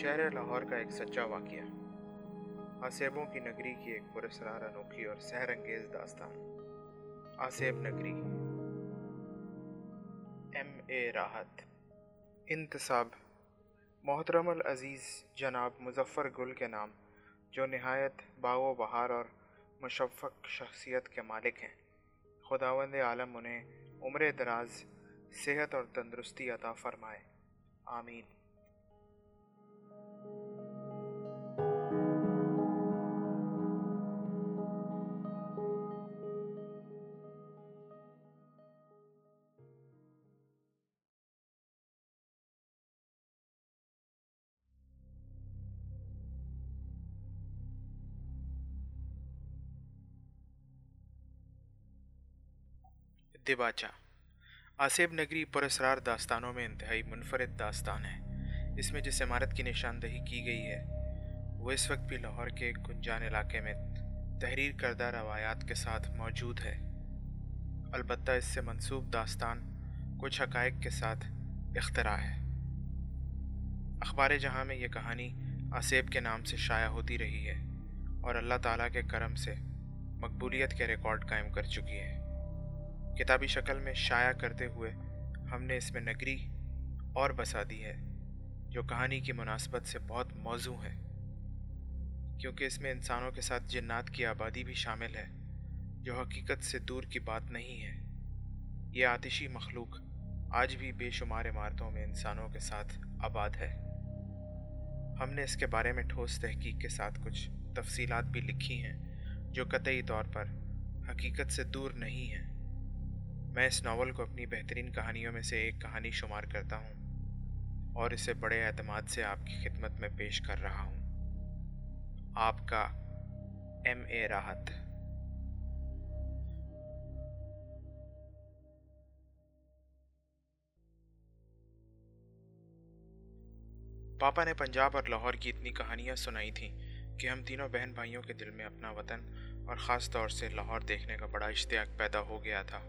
شہر لاہور کا ایک سچا واقعہ، آسیبوں کی نگری کی ایک پراسرار انوکھی اور سحر انگیز داستان، آسیب نگری، ایم اے راحت انتصاب، محترم العزیز جناب مظفر گل کے نام، جو نہایت باغ و بہار اور مشفق شخصیت کے مالک ہیں۔ خداوند عالم انہیں عمر دراز، صحت اور تندرستی عطا فرمائے، آمین۔ دباچہ، آسیب نگری پراسرار داستانوں میں انتہائی منفرد داستان ہے۔ اس میں جس عمارت کی نشاندہی کی گئی ہے وہ اس وقت بھی لاہور کے گنجان علاقے میں تحریر کردہ روایات کے ساتھ موجود ہے، البتہ اس سے منسوب داستان کچھ حقائق کے ساتھ اختراع ہے۔ اخبار جہاں میں یہ کہانی آسیب کے نام سے شائع ہوتی رہی ہے اور اللہ تعالیٰ کے کرم سے مقبولیت کے ریکارڈ قائم کر چکی ہے۔ کتابی شکل میں شائع کرتے ہوئے ہم نے اس میں نگری اور بسا دی ہے، جو کہانی کی مناسبت سے بہت موزوں ہے، کیونکہ اس میں انسانوں کے ساتھ جنات کی آبادی بھی شامل ہے، جو حقیقت سے دور کی بات نہیں ہے۔ یہ آتشی مخلوق آج بھی بے شمار عمارتوں میں انسانوں کے ساتھ آباد ہے۔ ہم نے اس کے بارے میں ٹھوس تحقیق کے ساتھ کچھ تفصیلات بھی لکھی ہیں، جو قطعی طور پر حقیقت سے دور نہیں ہیں۔ میں اس ناول کو اپنی بہترین کہانیوں میں سے ایک کہانی شمار کرتا ہوں اور اسے بڑے اعتماد سے آپ کی خدمت میں پیش کر رہا ہوں۔ آپ کا ایم اے راحت۔ پاپا نے پنجاب اور لاہور کی اتنی کہانیاں سنائی تھیں کہ ہم تینوں بہن بھائیوں کے دل میں اپنا وطن اور خاص طور سے لاہور دیکھنے کا بڑا اشتیاق پیدا ہو گیا تھا۔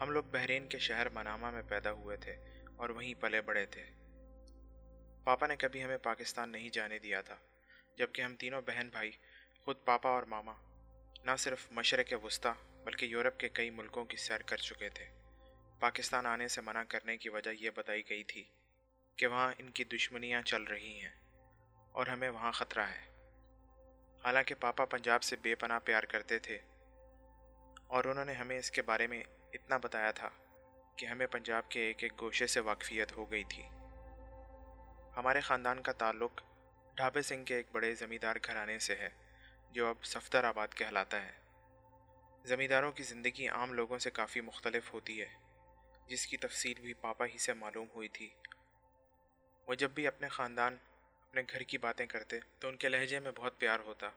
ہم لوگ بحرین کے شہر منامہ میں پیدا ہوئے تھے اور وہیں پلے بڑے تھے۔ پاپا نے کبھی ہمیں پاکستان نہیں جانے دیا تھا، جبکہ ہم تینوں بہن بھائی، خود پاپا اور ماما، نہ صرف مشرق وسطیٰ بلکہ یورپ کے کئی ملکوں کی سیر کر چکے تھے۔ پاکستان آنے سے منع کرنے کی وجہ یہ بتائی گئی تھی کہ وہاں ان کی دشمنیاں چل رہی ہیں اور ہمیں وہاں خطرہ ہے۔ حالانکہ پاپا پنجاب سے بے پناہ پیار کرتے تھے اور انہوں نے ہمیں اس کے بارے میں اتنا بتایا تھا کہ ہمیں پنجاب کے ایک ایک گوشے سے واقفیت ہو گئی تھی۔ ہمارے خاندان کا تعلق ڈھابے سنگھ کے ایک بڑے زمیندار گھرانے سے ہے، جو اب صفدر آباد کہلاتا ہے۔ زمینداروں کی زندگی عام لوگوں سے کافی مختلف ہوتی ہے، جس کی تفصیل بھی پاپا ہی سے معلوم ہوئی تھی۔ وہ جب بھی اپنے گھر کی باتیں کرتے تو ان کے لہجے میں بہت پیار ہوتا۔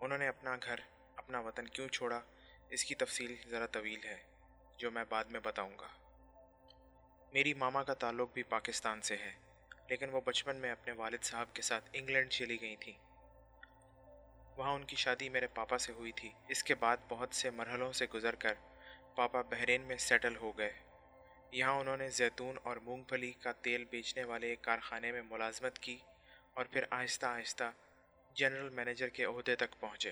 انہوں نے اپنا گھر، اپنا وطن کیوں چھوڑا، اس کی تفصیل ذرا طویل ہے، جو میں بعد میں بتاؤں گا۔ میری ماما کا تعلق بھی پاکستان سے ہے، لیکن وہ بچپن میں اپنے والد صاحب کے ساتھ انگلینڈ چلی گئی تھیں۔ وہاں ان کی شادی میرے پاپا سے ہوئی تھی۔ اس کے بعد بہت سے مرحلوں سے گزر کر پاپا بحرین میں سیٹل ہو گئے۔ یہاں انہوں نے زیتون اور مونگ پھلی کا تیل بیچنے والے ایک کارخانے میں ملازمت کی اور پھر آہستہ آہستہ جنرل مینیجر کے عہدے تک پہنچے۔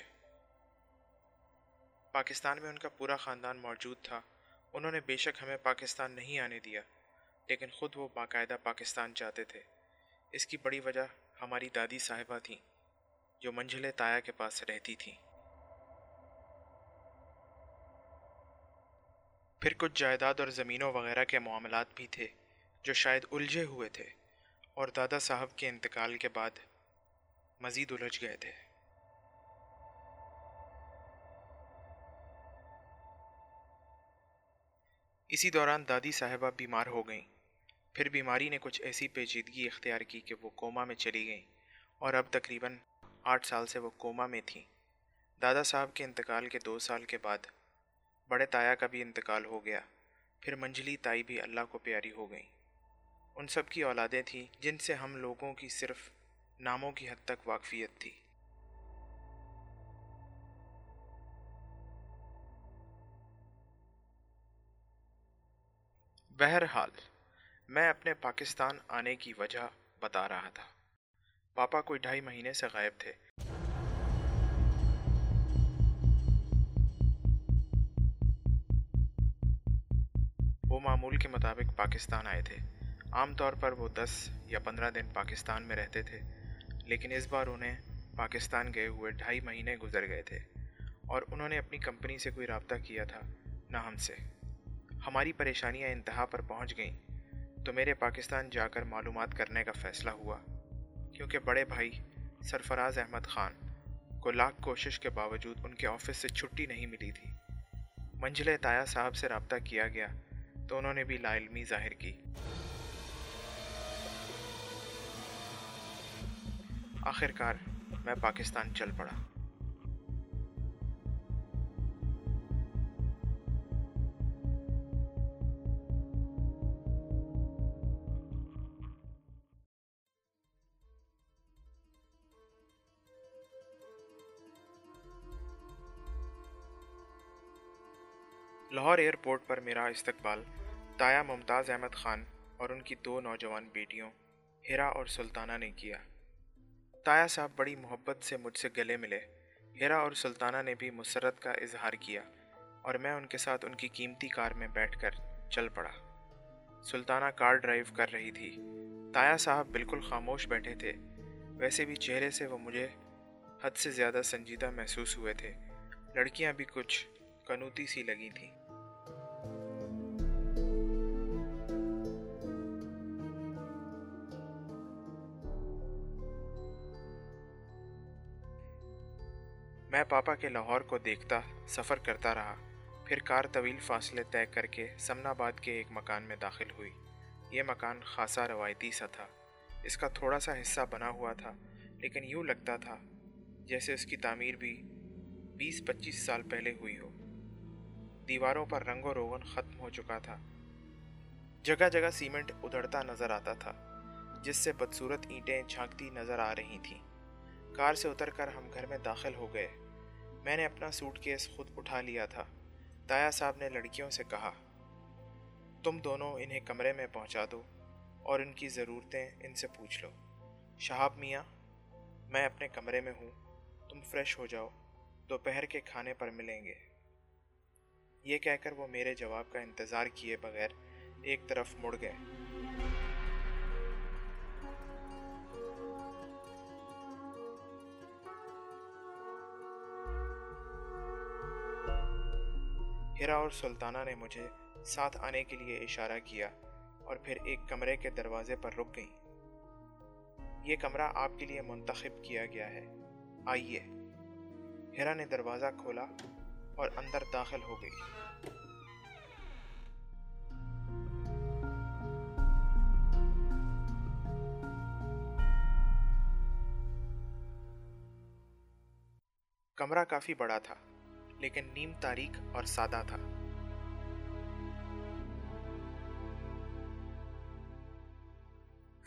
پاکستان میں ان کا پورا خاندان موجود تھا۔ انہوں نے بے شک ہمیں پاکستان نہیں آنے دیا، لیکن خود وہ باقاعدہ پاکستان جاتے تھے۔ اس کی بڑی وجہ ہماری دادی صاحبہ تھیں، جو منجھلے تایا کے پاس رہتی تھیں۔ پھر کچھ جائیداد اور زمینوں وغیرہ کے معاملات بھی تھے، جو شاید الجھے ہوئے تھے اور دادا صاحب کے انتقال کے بعد مزید الجھ گئے تھے۔ اسی دوران دادی صاحبہ بیمار ہو گئیں۔ پھر بیماری نے کچھ ایسی پیچیدگی اختیار کی کہ وہ کوما میں چلی گئیں اور اب تقریباً 8 سال سے وہ کوما میں تھیں۔ دادا صاحب کے انتقال کے 2 سال کے بعد بڑے تایا کا بھی انتقال ہو گیا۔ پھر منجھلی تائی بھی اللہ کو پیاری ہو گئیں۔ ان سب کی اولادیں تھیں جن سے ہم لوگوں کی صرف ناموں کی حد تک واقفیت تھی۔ بہرحال میں اپنے پاکستان آنے کی وجہ بتا رہا تھا۔ پاپا کوئی 2.5 مہینے سے غائب تھے۔ وہ معمول کے مطابق پاکستان آئے تھے۔ عام طور پر وہ 10 یا 15 دن پاکستان میں رہتے تھے، لیکن اس بار انہیں پاکستان گئے ہوئے 2.5 مہینے گزر گئے تھے، اور انہوں نے اپنی کمپنی سے کوئی رابطہ کیا تھا نہ ہم سے۔ ہماری پریشانیاں انتہا پر پہنچ گئیں تو میرے پاکستان جا کر معلومات کرنے کا فیصلہ ہوا، کیونکہ بڑے بھائی سرفراز احمد خان کو لاکھ کوشش کے باوجود ان کے آفس سے چھٹی نہیں ملی تھی۔ منجلے تایا صاحب سے رابطہ کیا گیا تو انہوں نے بھی لا علمی ظاہر کی۔ آخرکار میں پاکستان چل پڑا۔ لاہور ایئرپورٹ پر میرا استقبال تایا ممتاز احمد خان اور ان کی 2 نوجوان بیٹیوں ہیرا اور سلطانہ نے کیا۔ تایا صاحب بڑی محبت سے مجھ سے گلے ملے، ہیرا اور سلطانہ نے بھی مسرت کا اظہار کیا، اور میں ان کے ساتھ ان کی قیمتی کار میں بیٹھ کر چل پڑا۔ سلطانہ کار ڈرائیو کر رہی تھی، تایا صاحب بالکل خاموش بیٹھے تھے، ویسے بھی چہرے سے وہ مجھے حد سے زیادہ سنجیدہ محسوس ہوئے تھے، لڑکیاں بھی کچھ کنوتی سی لگی تھیں۔ میں پاپا کے لاہور کو دیکھتا سفر کرتا رہا، پھر کار طویل فاصلے طے کر کے سمن آباد کے ایک مکان میں داخل ہوئی۔ یہ مکان خاصا روایتی سا تھا، اس کا تھوڑا سا حصہ بنا ہوا تھا، لیکن یوں لگتا تھا جیسے اس کی تعمیر بھی 20-25 سال پہلے ہوئی ہو۔ دیواروں پر رنگ و روغن ختم ہو چکا تھا، جگہ جگہ سیمنٹ ادھڑتا نظر آتا تھا، جس سے بدصورت اینٹیں جھانکتی نظر آ رہی تھیں۔ کار سے اتر کر ہم گھر میں داخل ہو گئے۔ میں نے اپنا سوٹ کیس خود اٹھا لیا تھا۔ تایا صاحب نے لڑکیوں سے کہا، تم دونوں انہیں کمرے میں پہنچا دو اور ان کی ضرورتیں ان سے پوچھ لو۔ شہاب میاں، میں اپنے کمرے میں ہوں، تم فریش ہو جاؤ، دوپہر کے کھانے پر ملیں گے۔ یہ کہہ کر وہ میرے جواب کا انتظار کیے بغیر ایک طرف مڑ گئے۔ ہیرا اور سلطانہ نے مجھے ساتھ آنے کے لیے اشارہ کیا اور پھر ایک کمرے کے دروازے پر رک گئیں۔ یہ کمرہ آپ کے لیے منتخب کیا گیا ہے، آئیے۔ ہیرا نے دروازہ کھولا اور اندر داخل ہو گئی۔ کمرہ کافی بڑا تھا، لیکن نیم تاریک اور سادہ تھا۔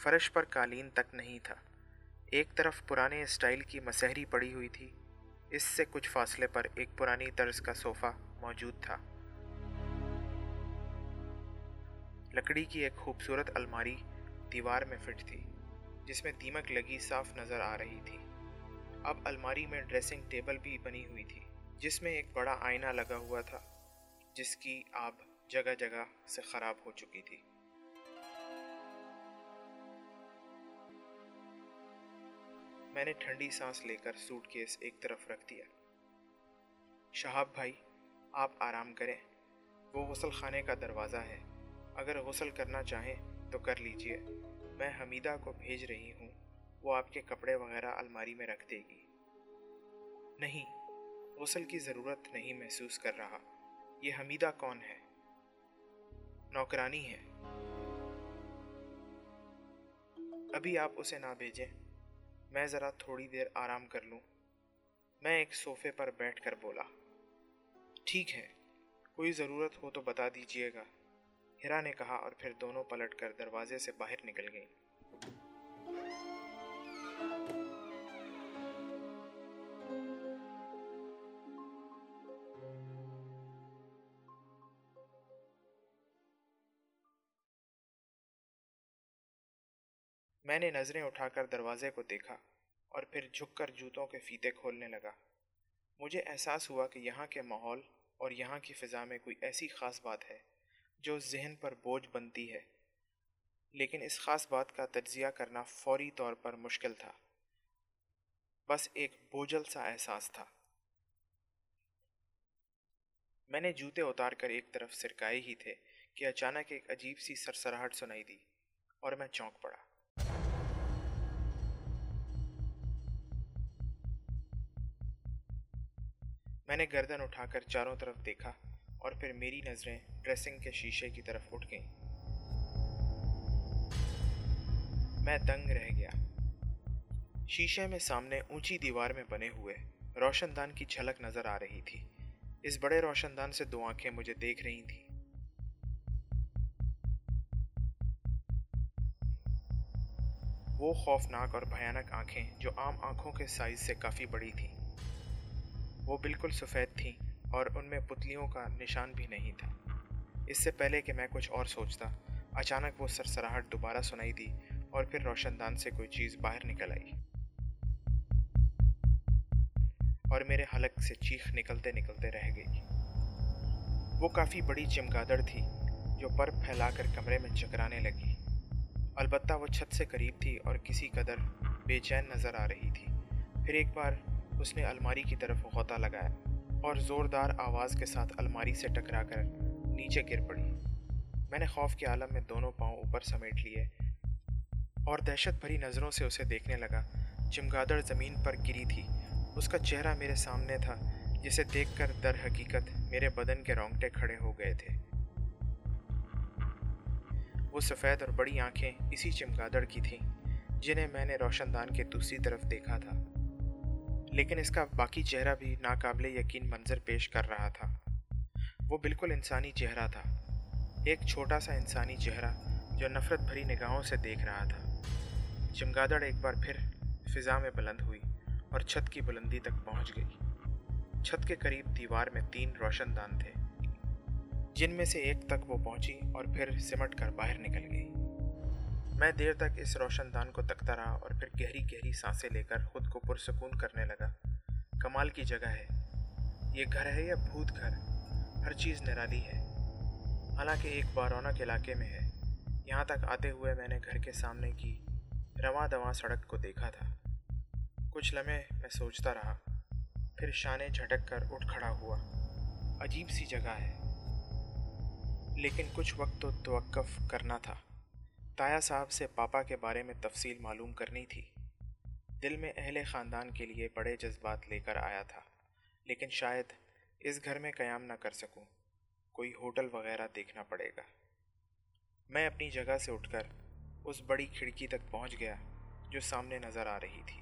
فرش پر قالین تک نہیں تھا، ایک طرف پرانے اسٹائل کی مسہری پڑی ہوئی تھی، اس سے کچھ فاصلے پر ایک پرانی طرز کا صوفہ موجود تھا۔ لکڑی کی ایک خوبصورت الماری دیوار میں فٹ تھی، جس میں دیمک لگی صاف نظر آ رہی تھی۔ اب الماری میں ڈریسنگ ٹیبل بھی بنی ہوئی تھی، جس میں ایک بڑا آئینہ لگا ہوا تھا، جس کی آب جگہ جگہ سے خراب ہو چکی تھی۔ میں نے ٹھنڈی سانس لے کر سوٹ کیس ایک طرف رکھ دیا۔ شہاب بھائی، آپ آرام کریں، وہ غسل خانے کا دروازہ ہے، اگر غسل کرنا چاہیں تو کر لیجئے، میں حمیدہ کو بھیج رہی ہوں، وہ آپ کے کپڑے وغیرہ الماری میں رکھ دے گی۔ نہیں، غسل کی ضرورت نہیں محسوس کر رہا، یہ حمیدہ کون ہے؟ نوکرانی ہے، ابھی آپ اسے نہ بھیجیں، میں ذرا تھوڑی دیر آرام کر لوں۔ میں ایک صوفے پر بیٹھ کر بولا، ٹھیک ہے، کوئی ضرورت ہو تو بتا دیجئے گا، ہیرا نے کہا، اور پھر دونوں پلٹ کر دروازے سے باہر نکل گئیں۔ میں نے نظریں اٹھا کر دروازے کو دیکھا اور پھر جھک کر جوتوں کے فیتے کھولنے لگا۔ مجھے احساس ہوا کہ یہاں کے ماحول اور یہاں کی فضا میں کوئی ایسی خاص بات ہے جو ذہن پر بوجھ بنتی ہے، لیکن اس خاص بات کا تجزیہ کرنا فوری طور پر مشکل تھا، بس ایک بوجھل سا احساس تھا۔ میں نے جوتے اتار کر ایک طرف سرکائے ہی تھے کہ اچانک ایک عجیب سی سرسراہٹ سنائی دی اور میں چونک پڑا۔ میں نے گردن اٹھا کر چاروں طرف دیکھا اور پھر میری نظریں ڈریسنگ کے شیشے کی طرف اٹھ گئیں۔ میں دنگ رہ گیا۔ شیشے میں سامنے اونچی دیوار میں بنے ہوئے روشن دان کی جھلک نظر آ رہی تھی۔ اس بڑے روشن دان سے دو آنکھیں مجھے دیکھ رہی تھیں۔ وہ خوفناک اور بھیانک آنکھیں جو عام آنکھوں کے سائز سے کافی بڑی تھیں، وہ بالکل سفید تھیں اور ان میں پتلیوں کا نشان بھی نہیں تھا۔ اس سے پہلے کہ میں کچھ اور سوچتا، اچانک وہ سرسراہٹ دوبارہ سنائی دی اور پھر روشن دان سے کوئی چیز باہر نکل آئی اور میرے حلق سے چیخ نکلتے نکلتے رہ گئی۔ وہ کافی بڑی چمگادڑ تھی جو پر پھیلا کر کمرے میں چکرانے لگی، البتہ وہ چھت سے قریب تھی اور کسی قدر بے چین نظر آ رہی تھی۔ پھر ایک بار اس نے الماری کی طرف غوطہ لگایا اور زوردار آواز کے ساتھ الماری سے ٹکرا کر نیچے گر پڑی۔ میں نے خوف کے عالم میں دونوں پاؤں اوپر سمیٹ لیے اور دہشت بھری نظروں سے اسے دیکھنے لگا۔ چمگادڑ زمین پر گری تھی، اس کا چہرہ میرے سامنے تھا جسے دیکھ کر در حقیقت میرے بدن کے رونگٹے کھڑے ہو گئے تھے۔ وہ سفید اور بڑی آنکھیں اسی چمگادڑ کی تھیں جنہیں میں نے روشن دان کے دوسری طرف دیکھا تھا، لیکن اس کا باقی چہرہ بھی ناقابل یقین منظر پیش کر رہا تھا۔ وہ بالکل انسانی چہرہ تھا، ایک چھوٹا سا انسانی چہرہ جو نفرت بھری نگاہوں سے دیکھ رہا تھا۔ چمگادڑ ایک بار پھر فضا میں بلند ہوئی اور چھت کی بلندی تک پہنچ گئی۔ چھت کے قریب دیوار میں 3 روشن دان تھے، جن میں سے ایک تک وہ پہنچی اور پھر سمٹ کر باہر نکل گئی۔ میں دیر تک اس روشن دان کو تکتا رہا اور پھر گہری گہری سانسیں لے کر خود کو پرسکون کرنے لگا۔ کمال کی جگہ ہے، یہ گھر ہے یا بھوت گھر؟ ہر چیز نرالی ہے، حالانکہ ایک بارونق علاقے میں ہے۔ یہاں تک آتے ہوئے میں نے گھر کے سامنے کی رواں دواں سڑک کو دیکھا تھا۔ کچھ لمحے میں سوچتا رہا، پھر شانے جھٹک کر اٹھ کھڑا ہوا۔ عجیب سی جگہ ہے، لیکن کچھ وقت تو توقف کرنا تھا۔ تایا صاحب سے پاپا کے بارے میں تفصیل معلوم کرنی تھی۔ دل میں اہل خاندان کے لیے بڑے جذبات لے کر آیا تھا، لیکن شاید اس گھر میں قیام نہ کر سکوں، کوئی ہوٹل وغیرہ دیکھنا پڑے گا۔ میں اپنی جگہ سے اٹھ کر اس بڑی کھڑکی تک پہنچ گیا جو سامنے نظر آ رہی تھی۔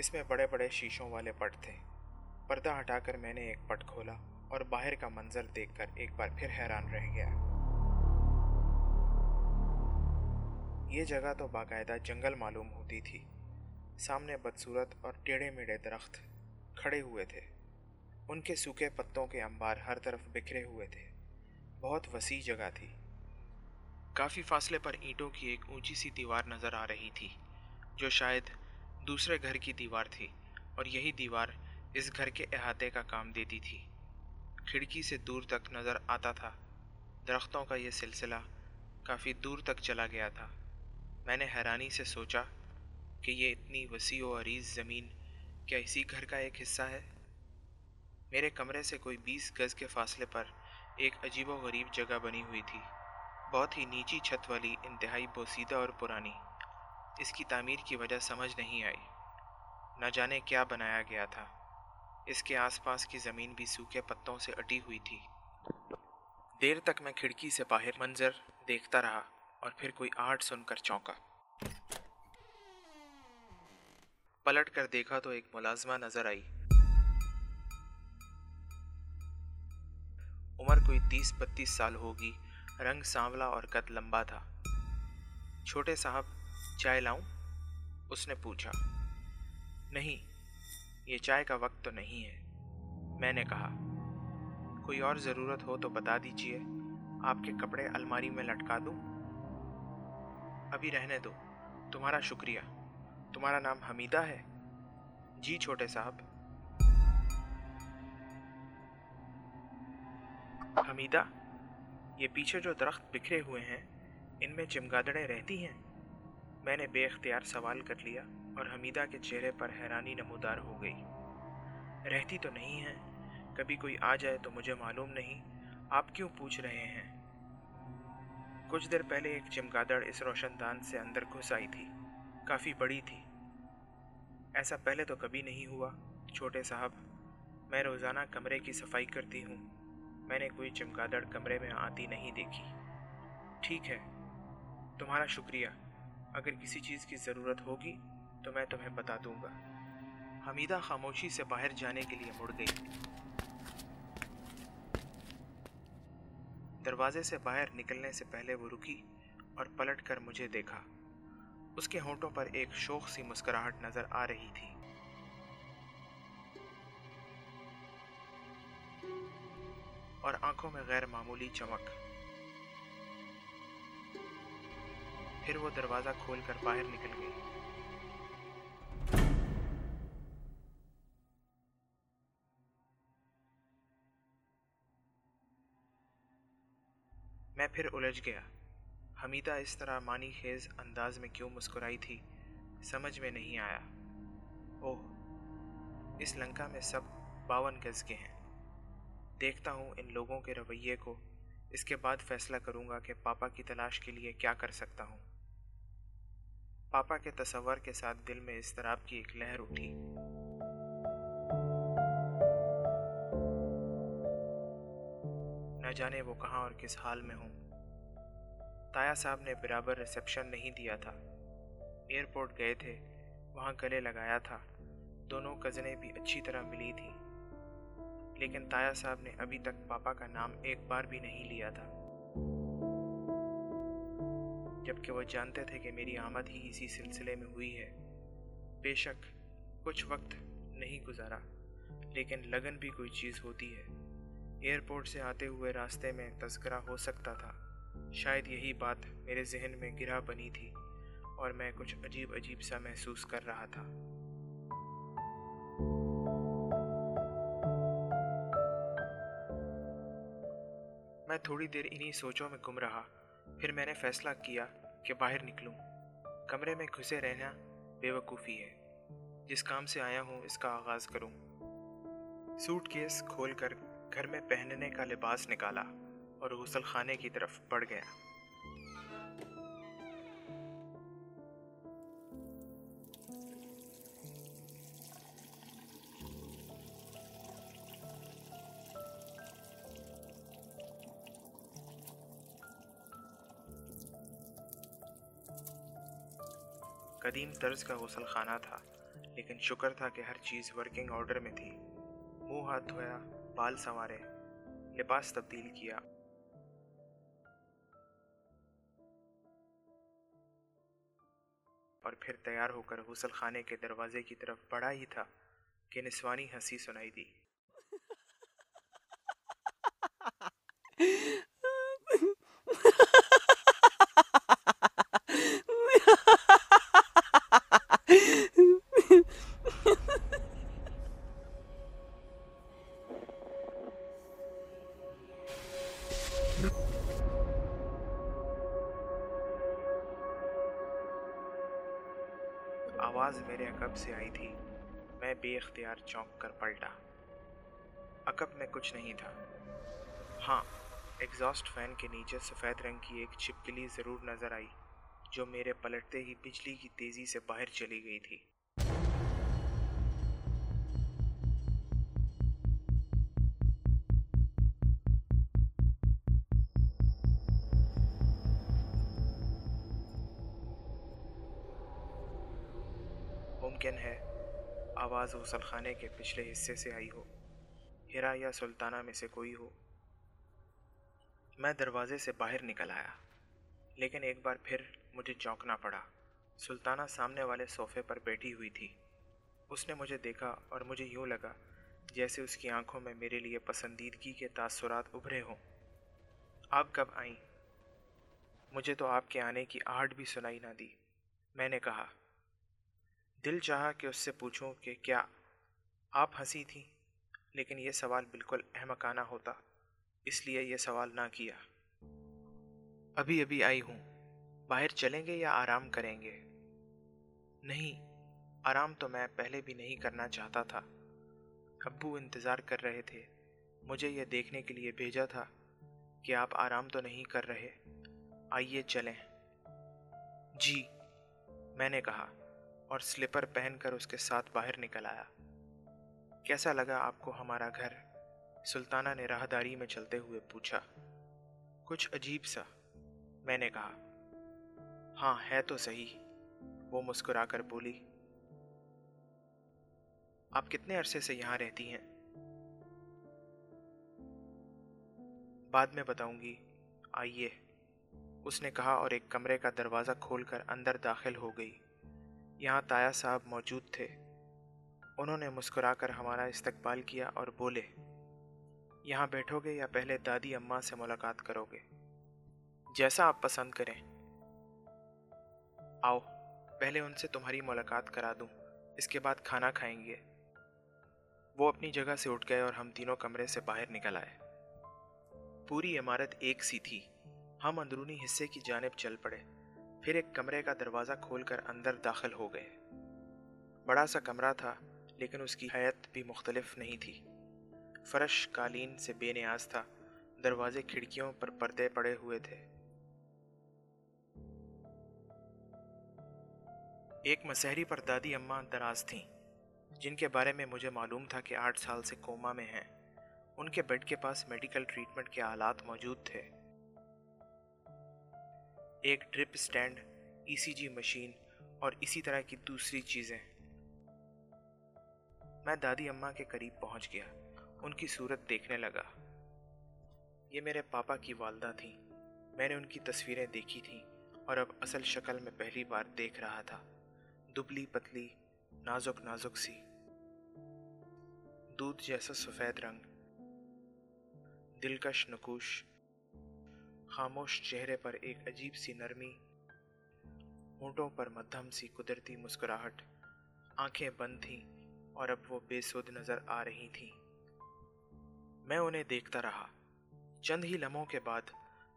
اس میں بڑے بڑے شیشوں والے پٹ تھے۔ پردہ ہٹا کر میں نے ایک پٹ کھولا اور باہر کا منظر دیکھ کر ایک بار پھر حیران رہ گیا۔ یہ جگہ تو باقاعدہ جنگل معلوم ہوتی تھی۔ سامنے بدصورت اور ٹیڑھے میڑھے درخت کھڑے ہوئے تھے، ان کے سوکھے پتوں کے انبار ہر طرف بکھرے ہوئے تھے۔ بہت وسیع جگہ تھی، کافی فاصلے پر اینٹوں کی ایک اونچی سی دیوار نظر آ رہی تھی جو شاید دوسرے گھر کی دیوار تھی، اور یہی دیوار اس گھر کے احاطے کا کام دیتی تھی۔ کھڑکی سے دور تک نظر آتا تھا، درختوں کا یہ سلسلہ کافی دور تک چلا گیا تھا۔ میں نے حیرانی سے سوچا کہ یہ اتنی وسیع و عریض زمین کیا اسی گھر کا ایک حصہ ہے؟ میرے کمرے سے کوئی 20 گز کے فاصلے پر ایک عجیب و غریب جگہ بنی ہوئی تھی، بہت ہی نیچی چھت والی، انتہائی بوسیدہ اور پرانی۔ اس کی تعمیر کی وجہ سمجھ نہیں آئی، نہ جانے کیا بنایا گیا تھا۔ اس کے آس پاس کی زمین بھی سوکھے پتوں سے اٹی ہوئی تھی۔ دیر تک میں کھڑکی سے باہر منظر دیکھتا رہا اور پھر کوئی آہٹ سن کر چونکا۔ پلٹ کر دیکھا تو ایک ملازمہ نظر آئی، عمر کوئی 30-32 سال ہوگی، رنگ سانولا اور قد لمبا تھا۔ چھوٹے صاحب، چائے لاؤں؟ اس نے پوچھا۔ نہیں، یہ چائے کا وقت تو نہیں ہے، میں نے کہا۔ کوئی اور ضرورت ہو تو بتا دیجیے، آپ کے کپڑے الماری میں لٹکا دوں؟ ابھی رہنے دو، تمہارا شکریہ۔ تمہارا نام حمیدہ ہے؟ جی چھوٹے صاحب۔ حمیدہ، یہ پیچھے جو درخت بکھرے ہوئے ہیں ان میں چمگادڑیں رہتی ہیں؟ میں نے بے اختیار سوال کر لیا اور حمیدہ کے چہرے پر حیرانی نمودار ہو گئی۔ رہتی تو نہیں ہیں، کبھی کوئی آ جائے تو مجھے معلوم نہیں، آپ کیوں پوچھ رہے ہیں؟ کچھ دیر پہلے ایک چمگادڑ اس روشن دان سے اندر گھس آئی تھی، کافی بڑی تھی، ایسا پہلے تو کبھی نہیں ہوا چھوٹے صاحب۔ میں روزانہ کمرے کی صفائی کرتی ہوں، میں نے کوئی چمگادڑ کمرے میں آتی نہیں دیکھی۔ ٹھیک ہے، تمہارا شکریہ، اگر کسی چیز کی ضرورت ہوگی تو میں تمہیں بتا دوں گا۔ حمیدہ خاموشی سے باہر جانے کے لیے مڑ گئی۔ دروازے سے باہر نکلنے سے پہلے وہ رکی اور پلٹ کر مجھے دیکھا۔ اس کے ہونٹوں پر ایک شوخ سی مسکراہٹ نظر آ رہی تھی۔ اور آنکھوں میں غیر معمولی چمک۔ پھر وہ دروازہ کھول کر باہر نکل گئی۔ میں پھر الجھ گیا، حمیدہ اس طرح معنی خیز انداز میں کیوں مسکرائی تھی، سمجھ میں نہیں آیا۔ اوہ، اس لنکا میں سب 52 گز کے ہیں، دیکھتا ہوں ان لوگوں کے رویے کو، اس کے بعد فیصلہ کروں گا کہ پاپا کی تلاش کے لیے کیا کر سکتا ہوں۔ پاپا کے تصور کے ساتھ دل میں اضطراب کی ایک لہر اٹھی۔ نہ جانے وہ کہاں اور کس حال میں ہوں۔ تایا صاحب نے برابر ریسپشن نہیں دیا تھا، ایئرپورٹ گئے تھے، وہاں گلے لگایا تھا، دونوں کزنیں بھی اچھی طرح ملی تھیں، لیکن تایا صاحب نے ابھی تک پاپا کا نام ایک بار بھی نہیں لیا تھا، جبکہ وہ جانتے تھے کہ میری آمد ہی اسی سلسلے میں ہوئی ہے۔ بے شک کچھ وقت نہیں گزارا، لیکن لگن بھی کوئی چیز ہوتی ہے۔ ایئرپورٹ سے آتے ہوئے راستے میں تذکرہ ہو سکتا تھا، شاید یہی بات میرے ذہن میں گرہ بنی تھی اور میں کچھ عجیب عجیب سا محسوس کر رہا تھا۔ میں تھوڑی دیر انہی سوچوں میں گم رہا، پھر میں نے فیصلہ کیا کہ باہر نکلوں۔ کمرے میں گھسے رہنا بے وقوفی ہے، جس کام سے آیا ہوں اس کا آغاز کروں۔ سوٹ کیس کھول کر گھر میں پہننے کا لباس نکالا اور غسل خانے کی طرف بڑھ گیا۔ قدیم طرز کا غسل خانہ تھا، لیکن شکر تھا کہ ہر چیز ورکنگ آرڈر میں تھی۔ منہ ہاتھ دھویا، بال سنوارے، لباس تبدیل کیا۔ اور پھر تیار ہو کر غسل خانے کے دروازے کی طرف بڑھا ہی تھا کہ نسوانی ہنسی سنائی دی۔ آواز میرے عقب سے آئی تھی، میں بے اختیار چونک کر پلٹا۔ عقب میں کچھ نہیں تھا، ہاں ایگزاسٹ فین کے نیچے سفید رنگ کی ایک چھپکلی ضرور نظر آئی جو میرے پلٹتے ہی بجلی کی تیزی سے باہر چلی گئی تھی۔ ممکن ہے آواز غسل خانے کے پچھلے حصے سے آئی ہو، ہیرا یا سلطانہ میں سے کوئی ہو۔ میں دروازے سے باہر نکل آیا، لیکن ایک بار پھر مجھے چونکنا پڑا۔ سلطانہ سامنے والے صوفے پر بیٹھی ہوئی تھی۔ اس نے مجھے دیکھا اور مجھے یوں لگا جیسے اس کی آنکھوں میں میرے لیے پسندیدگی کے تاثرات ابھرے ہوں۔ آپ کب آئیں؟ مجھے تو آپ کے آنے کی آہٹ بھی سنائی نہ دی۔ میں نے کہا. دل چاہا کہ اس سے پوچھوں کہ کیا آپ ہنسی تھیں، لیکن یہ سوال بالکل احمقانہ ہوتا، اس لیے یہ سوال نہ کیا. ابھی ابھی آئی ہوں، باہر چلیں گے یا آرام کریں گے؟ نہیں، آرام تو میں پہلے بھی نہیں کرنا چاہتا تھا. ابو انتظار کر رہے تھے، مجھے یہ دیکھنے کے لیے بھیجا تھا کہ آپ آرام تو نہیں کر رہے. آئیے چلیں. جی، میں نے کہا اور سلیپر پہن کر اس کے ساتھ باہر نکل آیا. کیسا لگا آپ کو ہمارا گھر؟ سلطانہ نے راہداری میں چلتے ہوئے پوچھا. کچھ عجیب سا، میں نے کہا. ہاں ہے تو صحیح، وہ مسکرا کر بولی. آپ کتنے عرصے سے یہاں رہتی ہیں؟ بعد میں بتاؤں گی، آئیے، اس نے کہا اور ایک کمرے کا دروازہ کھول کر اندر داخل ہو گئی. یہاں تایا صاحب موجود تھے. انہوں نے مسکرا کر ہمارا استقبال کیا اور بولے، یہاں بیٹھو گے یا پہلے دادی اماں سے ملاقات کرو گے؟ جیسا آپ پسند کریں. آؤ پہلے ان سے تمہاری ملاقات کرا دوں، اس کے بعد کھانا کھائیں گے. وہ اپنی جگہ سے اٹھ گئے اور ہم تینوں کمرے سے باہر نکل آئے. پوری عمارت ایک سی تھی. ہم اندرونی حصے کی جانب چل پڑے، پھر ایک کمرے کا دروازہ کھول کر اندر داخل ہو گئے. بڑا سا کمرہ تھا، لیکن اس کی حیت بھی مختلف نہیں تھی. فرش قالین سے بے نیاز تھا، دروازے کھڑکیوں پر پردے پڑے ہوئے تھے. ایک مسحری پر دادی اماں دراز تھیں، جن کے بارے میں مجھے معلوم تھا کہ 8 سال سے کوما میں ہیں. ان کے بیڈ کے پاس میڈیکل ٹریٹمنٹ کے آلات موجود تھے، ایک ڈرپ سٹینڈ، ECG مشین اور اسی طرح کی دوسری چیزیں. میں دادی اماں کے قریب پہنچ گیا، ان کی صورت دیکھنے لگا. یہ میرے پاپا کی والدہ تھیں. میں نے ان کی تصویریں دیکھی تھیں اور اب اصل شکل میں پہلی بار دیکھ رہا تھا. دبلی پتلی، نازک نازک سی، دودھ جیسا سفید رنگ، دلکش نقوش، خاموش چہرے پر ایک عجیب سی نرمی، ہونٹوں پر مدھم سی قدرتی مسکراہٹ. آنکھیں بند تھیں اور اب وہ بے سود نظر آ رہی تھیں. میں انہیں دیکھتا رہا. چند ہی لمحوں کے بعد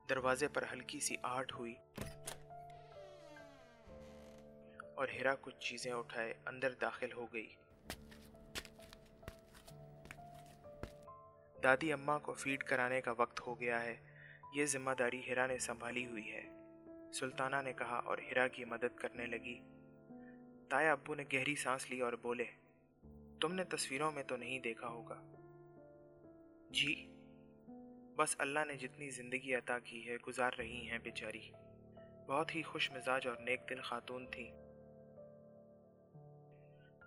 دروازے پر ہلکی سی آہٹ ہوئی اور ہیرا کچھ چیزیں اٹھائے اندر داخل ہو گئی. دادی اماں کو فیڈ کرانے کا وقت ہو گیا ہے، یہ ذمہ داری ہیرا نے سنبھالی ہوئی ہے، سلطانہ نے کہا اور ہیرا کی مدد کرنے لگی. تایا ابو نے گہری سانس لی اور بولے، تم نے تصویروں میں تو نہیں دیکھا ہوگا. جی، بس اللہ نے جتنی زندگی عطا کی ہے گزار رہی ہیں بیچاری. بہت ہی خوش مزاج اور نیک دل خاتون تھیں.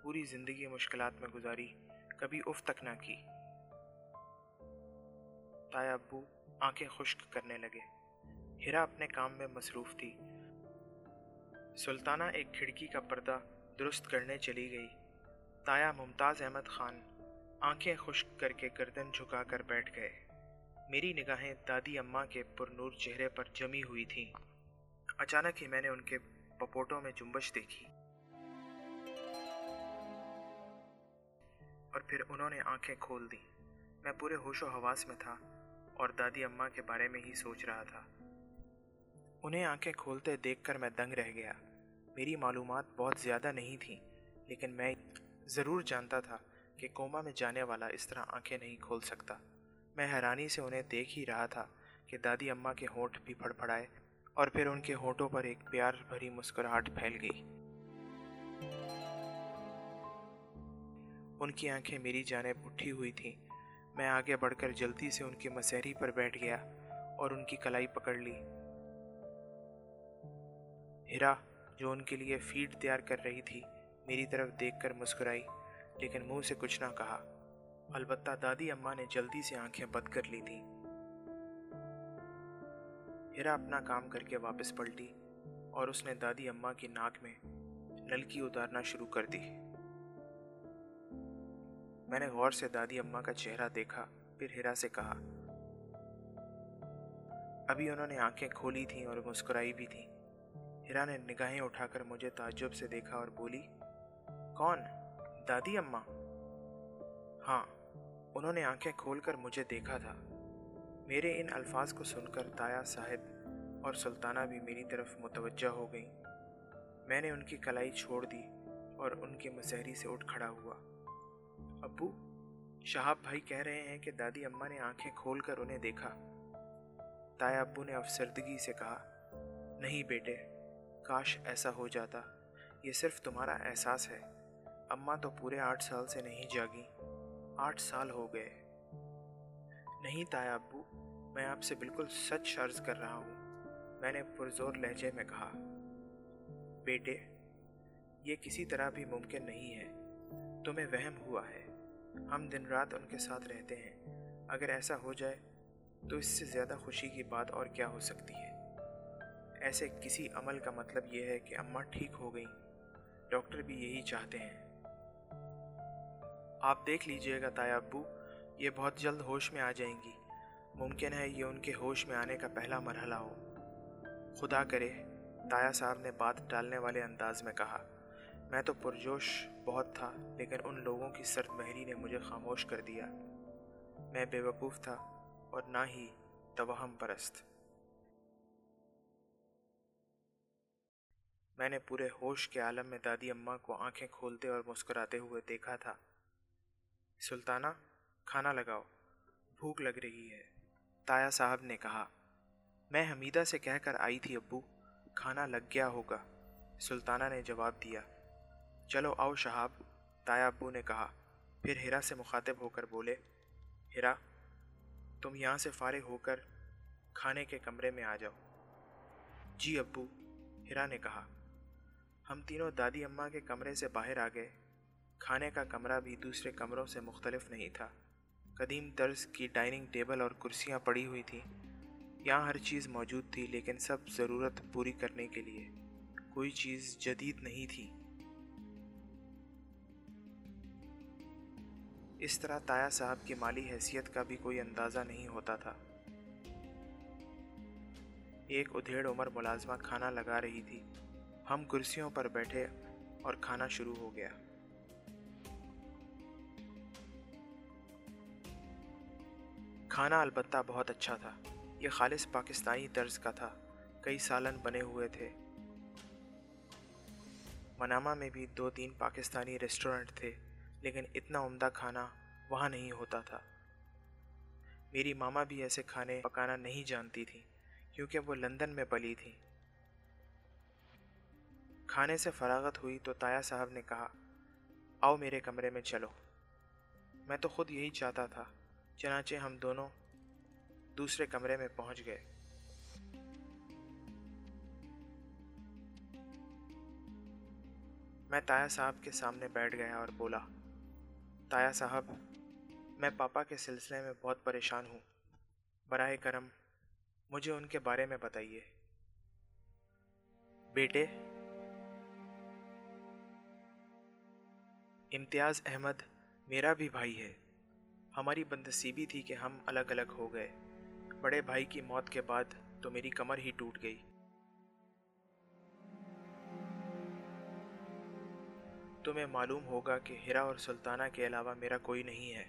پوری زندگی مشکلات میں گزاری، کبھی اف تک نہ کی. تایا ابو آنکھیں خشک کرنے لگے. ہیرا اپنے کام میں مصروف تھی. سلطانہ ایک کھڑکی کا پردہ درست کرنے چلی گئی. تایا ممتاز احمد خان آنکھیں خشک کر کے گردن جھکا کر بیٹھ گئے. میری نگاہیں دادی اماں کے پرنور چہرے پر جمی ہوئی تھیں. اچانک ہی میں نے ان کے پپوٹوں میں جنبش دیکھی اور پھر انہوں نے آنکھیں کھول دیں. میں پورے ہوش و حواس میں تھا اور دادی اماں کے بارے میں ہی سوچ رہا تھا. انہیں آنکھیں کھولتے دیکھ کر میں دنگ رہ گیا. میری معلومات بہت زیادہ نہیں تھیں، لیکن میں ضرور جانتا تھا کہ کوما میں جانے والا اس طرح آنکھیں نہیں کھول سکتا. میں حیرانی سے انہیں دیکھ ہی رہا تھا کہ دادی اماں کے ہونٹ بھی پھڑ پھڑائے اور پھر ان کے ہونٹوں پر ایک پیار بھری مسکراہٹ پھیل گئی. ان کی آنکھیں میری جانب اٹھی ہوئی تھیں. میں آگے بڑھ کر جلدی سے ان کی مسحری پر بیٹھ گیا اور ان کی کلائی پکڑ لی. ہیرا، جو ان کے لیے فیڈ تیار کر رہی تھی، میری طرف دیکھ کر مسکرائی، لیکن منہ سے کچھ نہ کہا. البتہ دادی اماں نے جلدی سے آنکھیں بند کر لی تھیں. ہیرا اپنا کام کر کے واپس پلٹی اور اس نے دادی اماں کی ناک میں نلکی اتارنا شروع کر دی. میں نے غور سے دادی اماں کا چہرہ دیکھا، پھر ہیرا سے کہا. ابھی انہوں نے آنکھیں کھولی تھیں اور مسکرائی بھی تھیں. ہیرا نے نگاہیں اٹھا کر مجھے تعجب سے دیکھا اور بولی، کون؟ دادی اماں؟ ہاں، انہوں نے آنکھیں کھول کر مجھے دیکھا تھا۔ میرے ان الفاظ کو سن کر تایا صاحب اور سلطانہ بھی میری طرف متوجہ ہو گئیں۔ میں نے ان کی کلائی چھوڑ دی اور ان کے مسحری سے اٹھ کھڑا ہوا۔ ابو، شہاب بھائی کہہ رہے ہیں کہ دادی اماں نے آنکھیں کھول کر انہیں دیکھا۔ تایا ابو نے افسردگی سے کہا، نہیں بیٹے، کاش ایسا ہو جاتا، یہ صرف تمہارا احساس ہے۔ اماں تو پورے 8 سال سے نہیں جاگیں، 8 سال ہو گئے۔ نہیں تایا ابو، میں آپ سے بالکل سچ عرض کر رہا ہوں، میں نے پرزور لہجے میں کہا۔ بیٹے، یہ کسی طرح بھی ممکن نہیں ہے، تمہیں وہم ہوا ہے، ہم دن رات ان کے ساتھ رہتے ہیں، اگر ایسا ہو جائے تو اس سے زیادہ خوشی کی بات اور کیا ہو سکتی ہے۔ ایسے کسی عمل کا مطلب یہ ہے کہ اماں ٹھیک ہو گئیں، ڈاکٹر بھی یہی چاہتے ہیں۔ آپ دیکھ لیجئے گا تایا ابو، یہ بہت جلد ہوش میں آ جائیں گی، ممکن ہے یہ ان کے ہوش میں آنے کا پہلا مرحلہ ہو۔ خدا کرے، تایا صاحب نے بات ٹالنے والے انداز میں کہا۔ میں تو پرجوش بہت تھا، لیکن ان لوگوں کی سرد مہری نے مجھے خاموش کر دیا۔ میں بیوقوف تھا اور نہ ہی توہم پرست۔ میں نے پورے ہوش کے عالم میں دادی اماں کو آنکھیں کھولتے اور مسکراتے ہوئے دیکھا تھا۔ سلطانہ، کھانا لگاؤ، بھوک لگ رہی ہے، تایا صاحب نے کہا۔ میں حمیدہ سے کہہ کر آئی تھی ابو، کھانا لگ گیا ہوگا، سلطانہ نے جواب دیا۔ چلو آؤ شہاب، تایا ابو نے کہا۔ پھر ہیرا سے مخاطب ہو کر بولے، ہیرا، تم یہاں سے فارغ ہو کر کھانے کے کمرے میں آ جاؤ۔ جی ابو، ہیرا نے کہا۔ ہم تینوں دادی اماں کے کمرے سے باہر آ گئے۔ کھانے کا کمرہ بھی دوسرے کمروں سے مختلف نہیں تھا۔ قدیم طرز کی ڈائننگ ٹیبل اور کرسیاں پڑی ہوئی تھیں، یہاں ہر چیز موجود تھی، لیکن سب ضرورت پوری کرنے کے لیے، کوئی چیز جدید نہیں تھی۔ اس طرح تایا صاحب کی مالی حیثیت کا بھی کوئی اندازہ نہیں ہوتا تھا۔ ایک ادھیڑ عمر ملازمہ کھانا لگا رہی تھی۔ ہم کرسیوں پر بیٹھے اور کھانا شروع ہو گیا۔ کھانا البتہ بہت اچھا تھا، یہ خالص پاکستانی طرز کا تھا، کئی سالن بنے ہوئے تھے۔ منامہ میں بھی 2-3 پاکستانی ریسٹورنٹ تھے، لیکن اتنا عمدہ کھانا وہاں نہیں ہوتا تھا۔ میری ماما بھی ایسے کھانے پکانا نہیں جانتی تھی، کیونکہ وہ لندن میں پلی تھی۔ کھانے سے فراغت ہوئی تو تایا صاحب نے کہا، آؤ میرے کمرے میں چلو۔ میں تو خود یہی چاہتا تھا، چنانچہ ہم دونوں دوسرے کمرے میں پہنچ گئے۔ میں تایا صاحب کے سامنے بیٹھ گیا اور بولا، تایا صاحب، میں پاپا کے سلسلے میں بہت پریشان ہوں، براہ کرم مجھے ان کے بارے میں بتائیے۔ بیٹے، امتیاز احمد میرا بھی بھائی ہے، ہماری بدنصیبی تھی کہ ہم الگ الگ ہو گئے۔ بڑے بھائی کی موت کے بعد تو میری کمر ہی ٹوٹ گئی۔ تمہیں معلوم ہوگا کہ ہیرا اور سلطانہ کے علاوہ میرا کوئی نہیں ہے،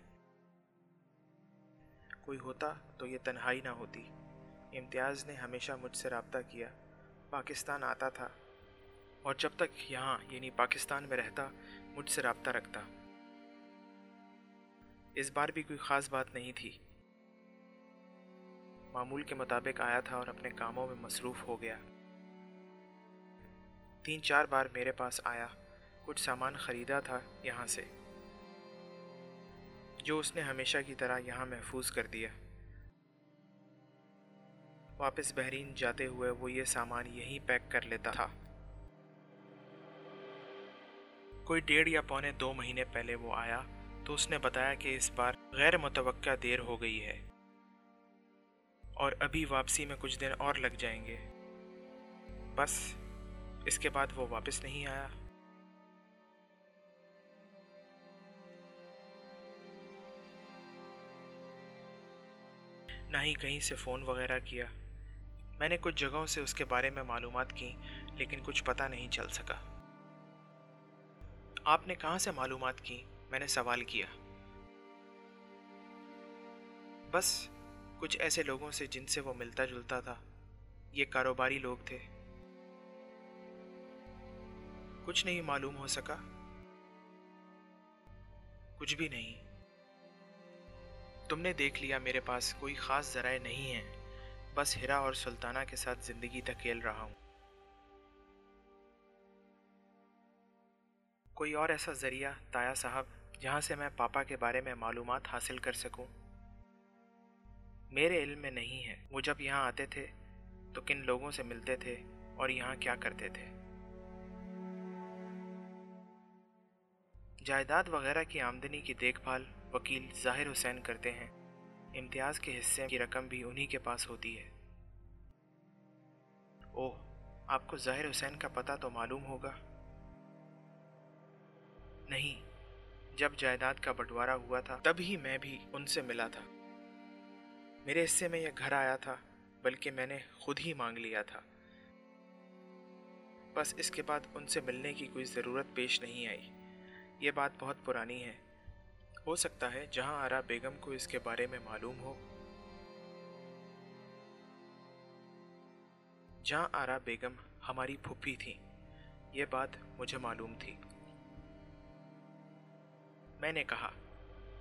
کوئی ہوتا تو یہ تنہائی نہ ہوتی۔ امتیاز نے ہمیشہ مجھ سے رابطہ کیا، پاکستان آتا تھا اور جب تک یہاں یعنی پاکستان میں رہتا مجھ سے رابطہ رکھتا۔ اس بار بھی کوئی خاص بات نہیں تھی، معمول کے مطابق آیا تھا اور اپنے کاموں میں مصروف ہو گیا۔ 3-4 بار میرے پاس آیا، کچھ سامان خریدا تھا یہاں سے، جو اس نے ہمیشہ کی طرح یہاں محفوظ کر دیا۔ واپس بحرین جاتے ہوئے وہ یہ سامان یہیں پیک کر لیتا تھا۔ کوئی 1.5 یا 2.25 مہینے پہلے وہ آیا تو اس نے بتایا کہ اس بار غیر متوقع دیر ہو گئی ہے اور ابھی واپسی میں کچھ دن اور لگ جائیں گے۔ بس اس کے بعد وہ واپس نہیں آیا۔ نہ ہی کہیں سے فون وغیرہ کیا۔ میں نے کچھ جگہوں سے اس کے بارے میں معلومات کی، لیکن کچھ پتہ نہیں چل سکا۔ آپ نے کہاں سے معلومات کی؟ میں نے سوال کیا۔ بس کچھ ایسے لوگوں سے جن سے وہ ملتا جلتا تھا، یہ کاروباری لوگ تھے۔ کچھ نہیں معلوم ہو سکا؟ کچھ بھی نہیں۔ تم نے دیکھ لیا میرے پاس کوئی خاص ذرائع نہیں ہیں، بس ہیرا اور سلطانہ کے ساتھ زندگی دھکیل رہا ہوں۔ کوئی اور ایسا ذریعہ تایا صاحب جہاں سے میں پاپا کے بارے میں معلومات حاصل کر سکوں؟ میرے علم میں نہیں ہے۔ وہ جب یہاں آتے تھے تو کن لوگوں سے ملتے تھے اور یہاں کیا کرتے تھے؟ جائیداد وغیرہ کی آمدنی کی دیکھ بھال وکیل ظاہر حسین کرتے ہیں، امتیاز کے حصے کی رقم بھی انہی کے پاس ہوتی ہے۔ اوہ، آپ کو ظاہر حسین کا پتہ تو معلوم ہوگا؟ نہیں، جب جائیداد کا بٹوارا ہوا تھا تب ہی میں بھی ان سے ملا تھا۔ میرے حصے میں یہ گھر آیا تھا، بلکہ میں نے خود ہی مانگ لیا تھا۔ بس اس کے بعد ان سے ملنے کی کوئی ضرورت پیش نہیں آئی۔ یہ بات بہت پرانی ہے، ہو سکتا ہے جہاں آرا بیگم کو اس کے بارے میں معلوم ہو۔ جہاں آرا بیگم ہماری پھپھی تھی، یہ بات مجھے معلوم تھی۔ میں نے کہا،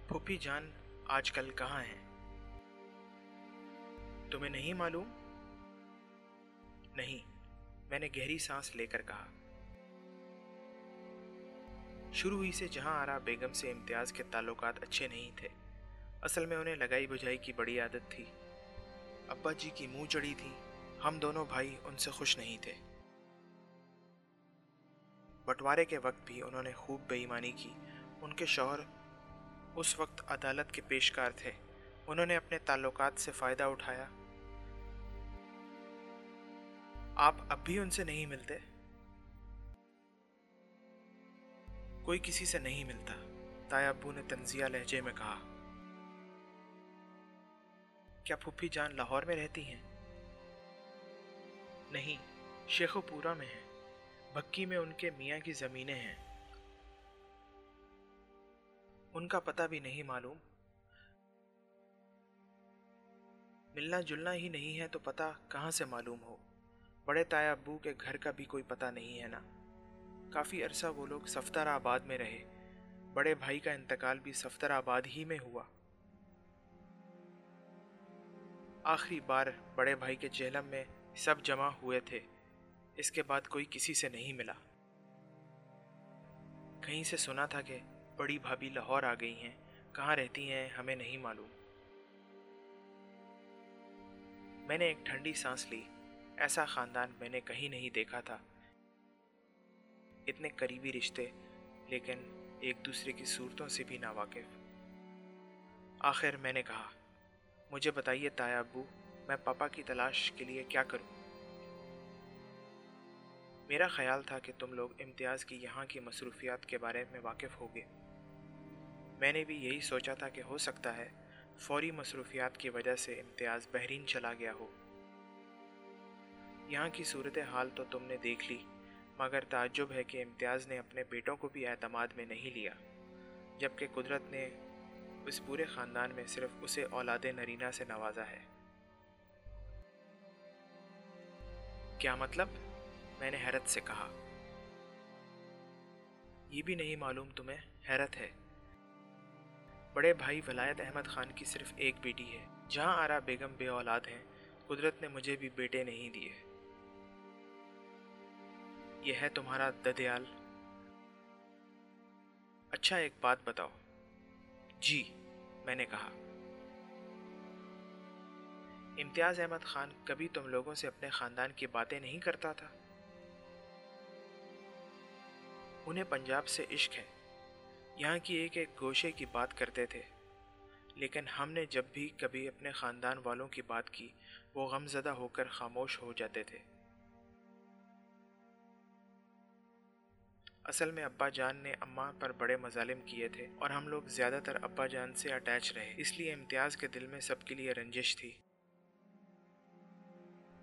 پھپھی جان آج کل کہاں ہیں؟ تمہیں نہیں معلوم؟ نہیں، میں نے گہری سانس لے کر کہا۔ شروع ہی سے جہاں آرا بیگم سے امتیاز کے تعلقات اچھے نہیں تھے۔ اصل میں انہیں لگائی بجھائی کی بڑی عادت تھی۔ ابا جی کی منہ چڑھی تھی۔ ہم دونوں بھائی ان سے خوش نہیں تھے۔ بٹوارے کے وقت بھی انہوں نے خوب بے ایمانی کی۔ ان کے شوہر اس وقت عدالت کے پیشکار تھے۔ انہوں نے اپنے تعلقات سے فائدہ اٹھایا۔ آپ اب بھی ان سے نہیں ملتے؟ کوئی کسی سے نہیں ملتا، تایا ابو نے طنزیہ لہجے میں کہا۔ کیا پھپھی جان لاہور میں رہتی ہیں؟ نہیں، شیخوپورہ میں ہیں۔ بھکی میں ان کے میاں کی زمینیں ہیں۔ ان کا پتہ بھی نہیں معلوم؟ ملنا جلنا ہی نہیں ہے تو پتہ کہاں سے معلوم ہو؟ بڑے تایا ابو کے گھر کا بھی کوئی پتہ نہیں ہے نا؟ کافی عرصہ وہ لوگ صفدر آباد میں رہے۔ بڑے بھائی کا انتقال بھی صفدر آباد ہی میں ہوا۔ آخری بار بڑے بھائی کے جہلم میں سب جمع ہوئے تھے۔ اس کے بعد کوئی کسی سے نہیں ملا۔ کہیں سے سنا تھا کہ بڑی بھابھی لاہور آ گئی ہیں، کہاں رہتی ہیں ہمیں نہیں معلوم۔ میں نے ایک ٹھنڈی سانس لی۔ ایسا خاندان میں نے کہیں نہیں دیکھا تھا، اتنے قریبی رشتے، لیکن ایک دوسرے کی صورتوں سے بھی ناواقف۔ آخر میں نے کہا، مجھے بتائیے تایا ابو، میں پاپا کی تلاش کے لیے کیا کروں؟ میرا خیال تھا کہ تم لوگ امتیاز کی یہاں کی مصروفیات کے بارے میں واقف ہوگے۔ میں نے بھی یہی سوچا تھا کہ ہو سکتا ہے فوری مصروفیات کی وجہ سے امتیاز بحرین چلا گیا ہو۔ یہاں کی صورتحال تو تم نے دیکھ لی، مگر تعجب ہے کہ امتیاز نے اپنے بیٹوں کو بھی اعتماد میں نہیں لیا، جبکہ قدرت نے اس پورے خاندان میں صرف اسے اولاد نرینہ سے نوازا ہے۔ کیا مطلب؟ میں نے حیرت سے کہا۔ یہ بھی نہیں معلوم تمہیں؟ حیرت ہے۔ بڑے بھائی ولایت احمد خان کی صرف ایک بیٹی ہے۔ جہاں آرا بیگم بے اولاد ہیں۔ قدرت نے مجھے بھی بیٹے نہیں دیے۔ یہ ہے تمہارا ددیال؟ اچھا، ایک بات بتاؤ۔ جی، میں نے کہا، امتیاز احمد خان کبھی تم لوگوں سے اپنے خاندان کی باتیں نہیں کرتا تھا؟ انہیں پنجاب سے عشق ہے، یہاں کی ایک ایک گوشے کی بات کرتے تھے، لیکن ہم نے جب بھی کبھی اپنے خاندان والوں کی بات کی، وہ غمزدہ ہو کر خاموش ہو جاتے تھے۔ اصل میں ابا جان نے اماں پر بڑے مظالم کیے تھے، اور ہم لوگ زیادہ تر ابا جان سے اٹیچ رہے، اس لیے امتیاز کے دل میں سب کے لیے رنجش تھی۔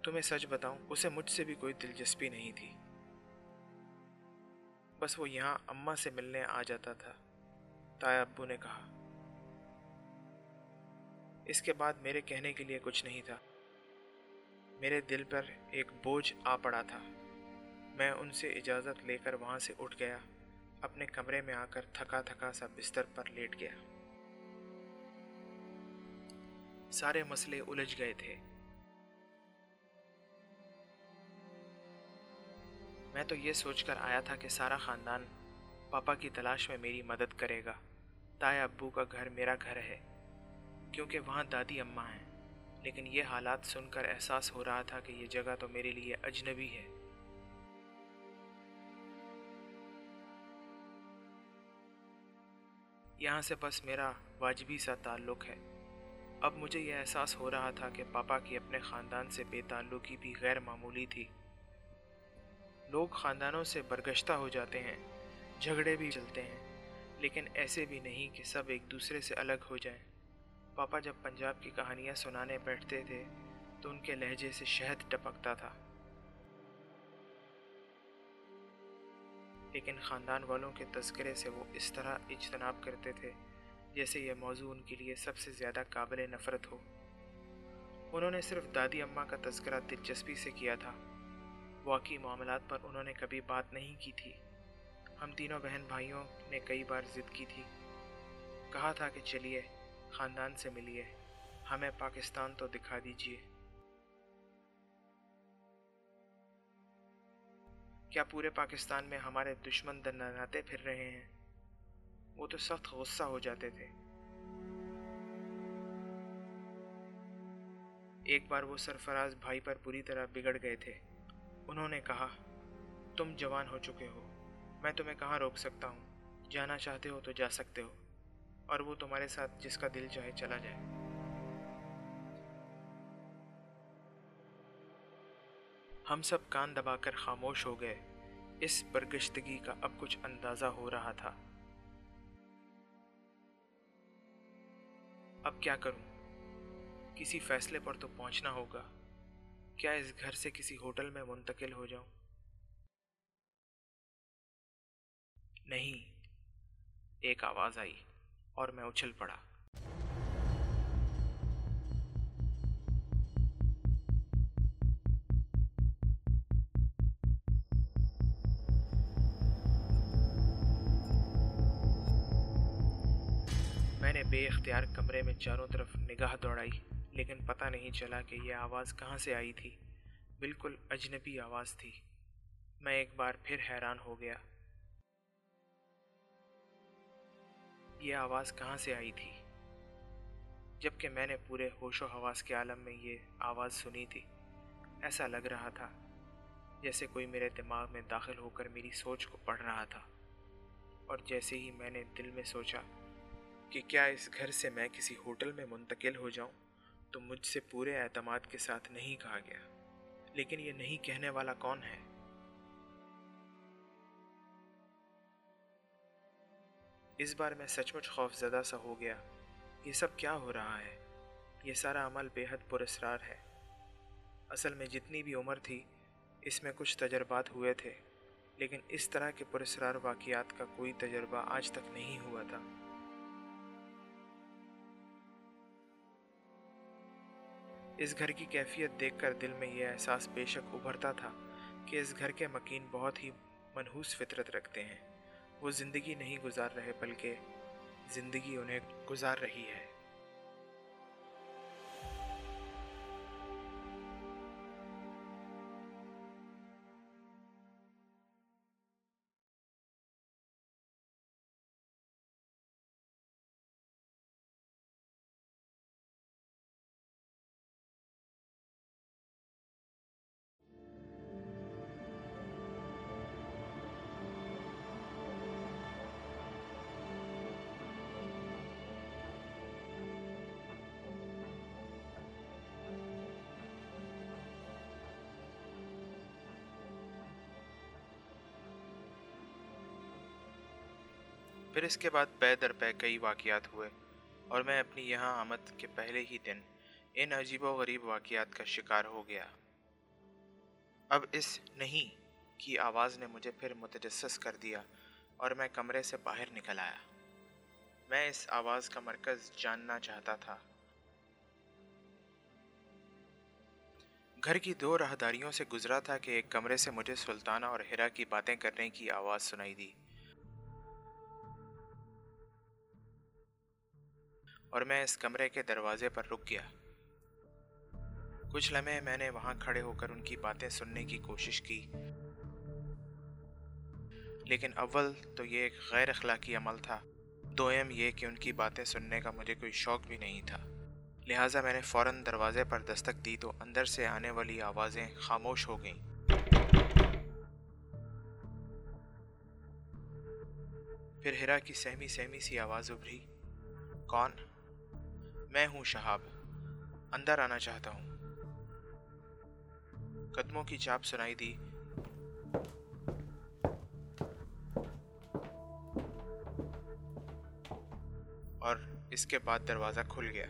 تمہیں سچ بتاؤں، اسے مجھ سے بھی کوئی دلچسپی نہیں تھی۔ بس وہ یہاں اماں سے ملنے آ جاتا تھا، تایا ابو نے کہا۔ اس کے بعد میرے کہنے کے لیے کچھ نہیں تھا۔ میرے دل پر ایک بوجھ آ پڑا تھا۔ میں ان سے اجازت لے کر وہاں سے اٹھ گیا، اپنے کمرے میں آ کر تھکا تھکا سا بستر پر لیٹ گیا۔ سارے مسئلے الجھ گئے تھے۔ میں تو یہ سوچ کر آیا تھا کہ سارا خاندان پاپا کی تلاش میں میری مدد کرے گا۔ تایا ابو کا گھر میرا گھر ہے کیونکہ وہاں دادی اماں ہیں، لیکن یہ حالات سن کر احساس ہو رہا تھا کہ یہ جگہ تو میرے لیے اجنبی ہے۔ یہاں سے بس میرا واجبی سا تعلق ہے۔ اب مجھے یہ احساس ہو رہا تھا کہ پاپا کی اپنے خاندان سے بے تعلقی بھی غیر معمولی تھی۔ لوگ خاندانوں سے برگشتہ ہو جاتے ہیں، جھگڑے بھی چلتے ہیں، لیکن ایسے بھی نہیں کہ سب ایک دوسرے سے الگ ہو جائیں۔ پاپا جب پنجاب کی کہانیاں سنانے بیٹھتے تھے تو ان کے لہجے سے شہد ٹپکتا تھا، لیکن خاندان والوں کے تذکرے سے وہ اس طرح اجتناب کرتے تھے جیسے یہ موضوع ان کے لیے سب سے زیادہ قابل نفرت ہو۔ انہوں نے صرف دادی اماں کا تذکرہ دلچسپی سے کیا تھا، واقعی معاملات پر انہوں نے کبھی بات نہیں کی تھی۔ ہم تینوں بہن بھائیوں نے کئی بار ضد کی تھی، کہا تھا کہ چلیے خاندان سے ملیے، ہمیں پاکستان تو دکھا دیجیے۔ کیا پورے پاکستان میں ہمارے دشمن دندناتے پھر رہے ہیں؟ وہ تو سخت غصہ ہو جاتے تھے۔ ایک بار وہ سرفراز بھائی پر بری طرح بگڑ گئے تھے۔ انہوں نے کہا، تم جوان ہو چکے ہو، میں تمہیں کہاں روک سکتا ہوں، جانا چاہتے ہو تو جا سکتے ہو، اور وہ تمہارے ساتھ جس کا دل چاہے چلا جائے۔ ہم سب کان دبا کر خاموش ہو گئے۔ اس برگشتگی کا اب کچھ اندازہ ہو رہا تھا۔ اب کیا کروں؟ کسی فیصلے پر تو پہنچنا ہوگا۔ کیا اس گھر سے کسی ہوٹل میں منتقل ہو جاؤں؟ نہیں، ایک آواز آئی اور میں اچھل پڑا۔ میں نے بے اختیار کمرے میں چاروں طرف نگاہ دوڑائی، لیکن پتہ نہیں چلا کہ یہ آواز کہاں سے آئی تھی۔ بالکل اجنبی آواز تھی۔ میں ایک بار پھر حیران ہو گیا، یہ آواز کہاں سے آئی تھی، جبکہ میں نے پورے ہوش و حواس کے عالم میں یہ آواز سنی تھی۔ ایسا لگ رہا تھا جیسے کوئی میرے دماغ میں داخل ہو کر میری سوچ کو پڑھ رہا تھا، اور جیسے ہی میں نے دل میں سوچا کہ کیا اس گھر سے میں کسی ہوٹل میں منتقل ہو جاؤں، تو مجھ سے پورے اعتماد کے ساتھ نہیں کہا گیا، لیکن یہ نہیں کہنے والا کون ہے؟ اس بار میں سچ مچ خوف زدہ سا ہو گیا۔ یہ سب کیا ہو رہا ہے؟ یہ سارا عمل بے حد پراسرار ہے۔ اصل میں جتنی بھی عمر تھی اس میں کچھ تجربات ہوئے تھے، لیکن اس طرح کے پراسرار واقعات کا کوئی تجربہ آج تک نہیں ہوا تھا۔ اس گھر کی کیفیت دیکھ کر دل میں یہ احساس بے شک ابھرتا تھا کہ اس گھر کے مکین بہت ہی منحوس فطرت رکھتے ہیں۔ وہ زندگی نہیں گزار رہے، بلکہ زندگی انہیں گزار رہی ہے۔ پھر اس کے بعد پے در پے کئی واقعات ہوئے، اور میں اپنی یہاں آمد کے پہلے ہی دن ان عجیب و غریب واقعات کا شکار ہو گیا۔ اب اس نہیں کی آواز نے مجھے پھر متجسس کر دیا اور میں کمرے سے باہر نکل آیا۔ میں اس آواز کا مرکز جاننا چاہتا تھا۔ گھر کی دو راہداریوں سے گزرا تھا کہ ایک کمرے سے مجھے سلطانہ اور ہیرا کی باتیں کرنے کی آواز سنائی دی اور میں اس کمرے کے دروازے پر رک گیا۔ کچھ لمحے میں نے وہاں کھڑے ہو کر ان کی باتیں سننے کی کوشش کی، لیکن اول تو یہ ایک غیر اخلاقی عمل تھا، دوم یہ کہ ان کی باتیں سننے کا مجھے کوئی شوق بھی نہیں تھا۔ لہٰذا میں نے فوراً دروازے پر دستک دی تو اندر سے آنے والی آوازیں خاموش ہو گئیں۔ پھر ہیرا کی سہمی سہمی سی آواز ابھری، کون؟ میں ہوں شہاب، اندر آنا چاہتا ہوں۔ قدموں کی چاپ سنائی دی، اور اس کے بعد دروازہ کھل گیا۔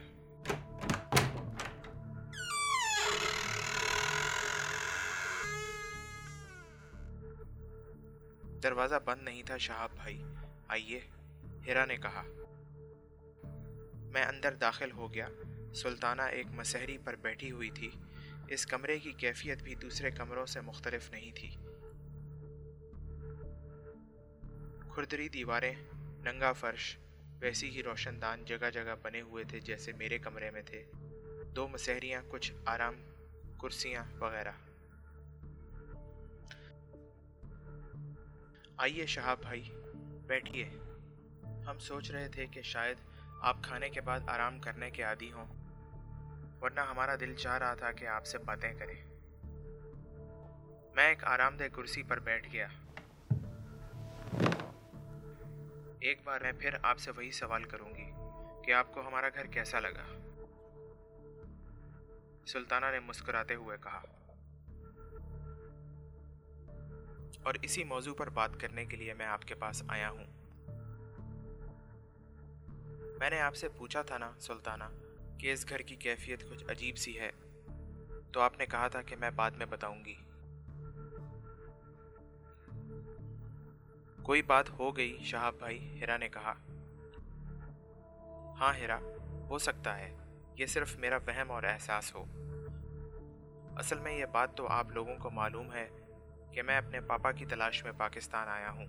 دروازہ بند نہیں تھا۔ شہاب بھائی آئیے، ہیرا نے کہا۔ میں اندر داخل ہو گیا۔ سلطانہ ایک مسہری پر بیٹھی ہوئی تھی۔ اس کمرے کی کیفیت بھی دوسرے کمروں سے مختلف نہیں تھی۔ کھردری دیواریں، ننگا فرش، ویسی ہی روشن دان جگہ جگہ بنے ہوئے تھے جیسے میرے کمرے میں تھے۔ دو مسہریاں، کچھ آرام کرسیاں وغیرہ۔ آئیے شہاب بھائی بیٹھیے، ہم سوچ رہے تھے کہ شاید آپ کھانے کے بعد آرام کرنے کے عادی ہوں، ورنہ ہمارا دل چاہ رہا تھا کہ آپ سے باتیں کریں۔ میں ایک آرام دہ کرسی پر بیٹھ گیا۔ ایک بار میں پھر آپ سے وہی سوال کروں گی کہ آپ کو ہمارا گھر کیسا لگا، سلطانہ نے مسکراتے ہوئے کہا، اور اسی موضوع پر بات کرنے کے لیے میں آپ کے پاس آیا ہوں۔ میں نے آپ سے پوچھا تھا نا سلطانہ کہ اس گھر کی کیفیت کچھ عجیب سی ہے، تو آپ نے کہا تھا کہ میں بعد میں بتاؤں گی۔ کوئی بات ہو گئی شہاب بھائی، ہیرا نے کہا۔ ہاں ہیرا، ہو سکتا ہے یہ صرف میرا وہم اور احساس ہو۔ اصل میں یہ بات تو آپ لوگوں کو معلوم ہے کہ میں اپنے پاپا کی تلاش میں پاکستان آیا ہوں۔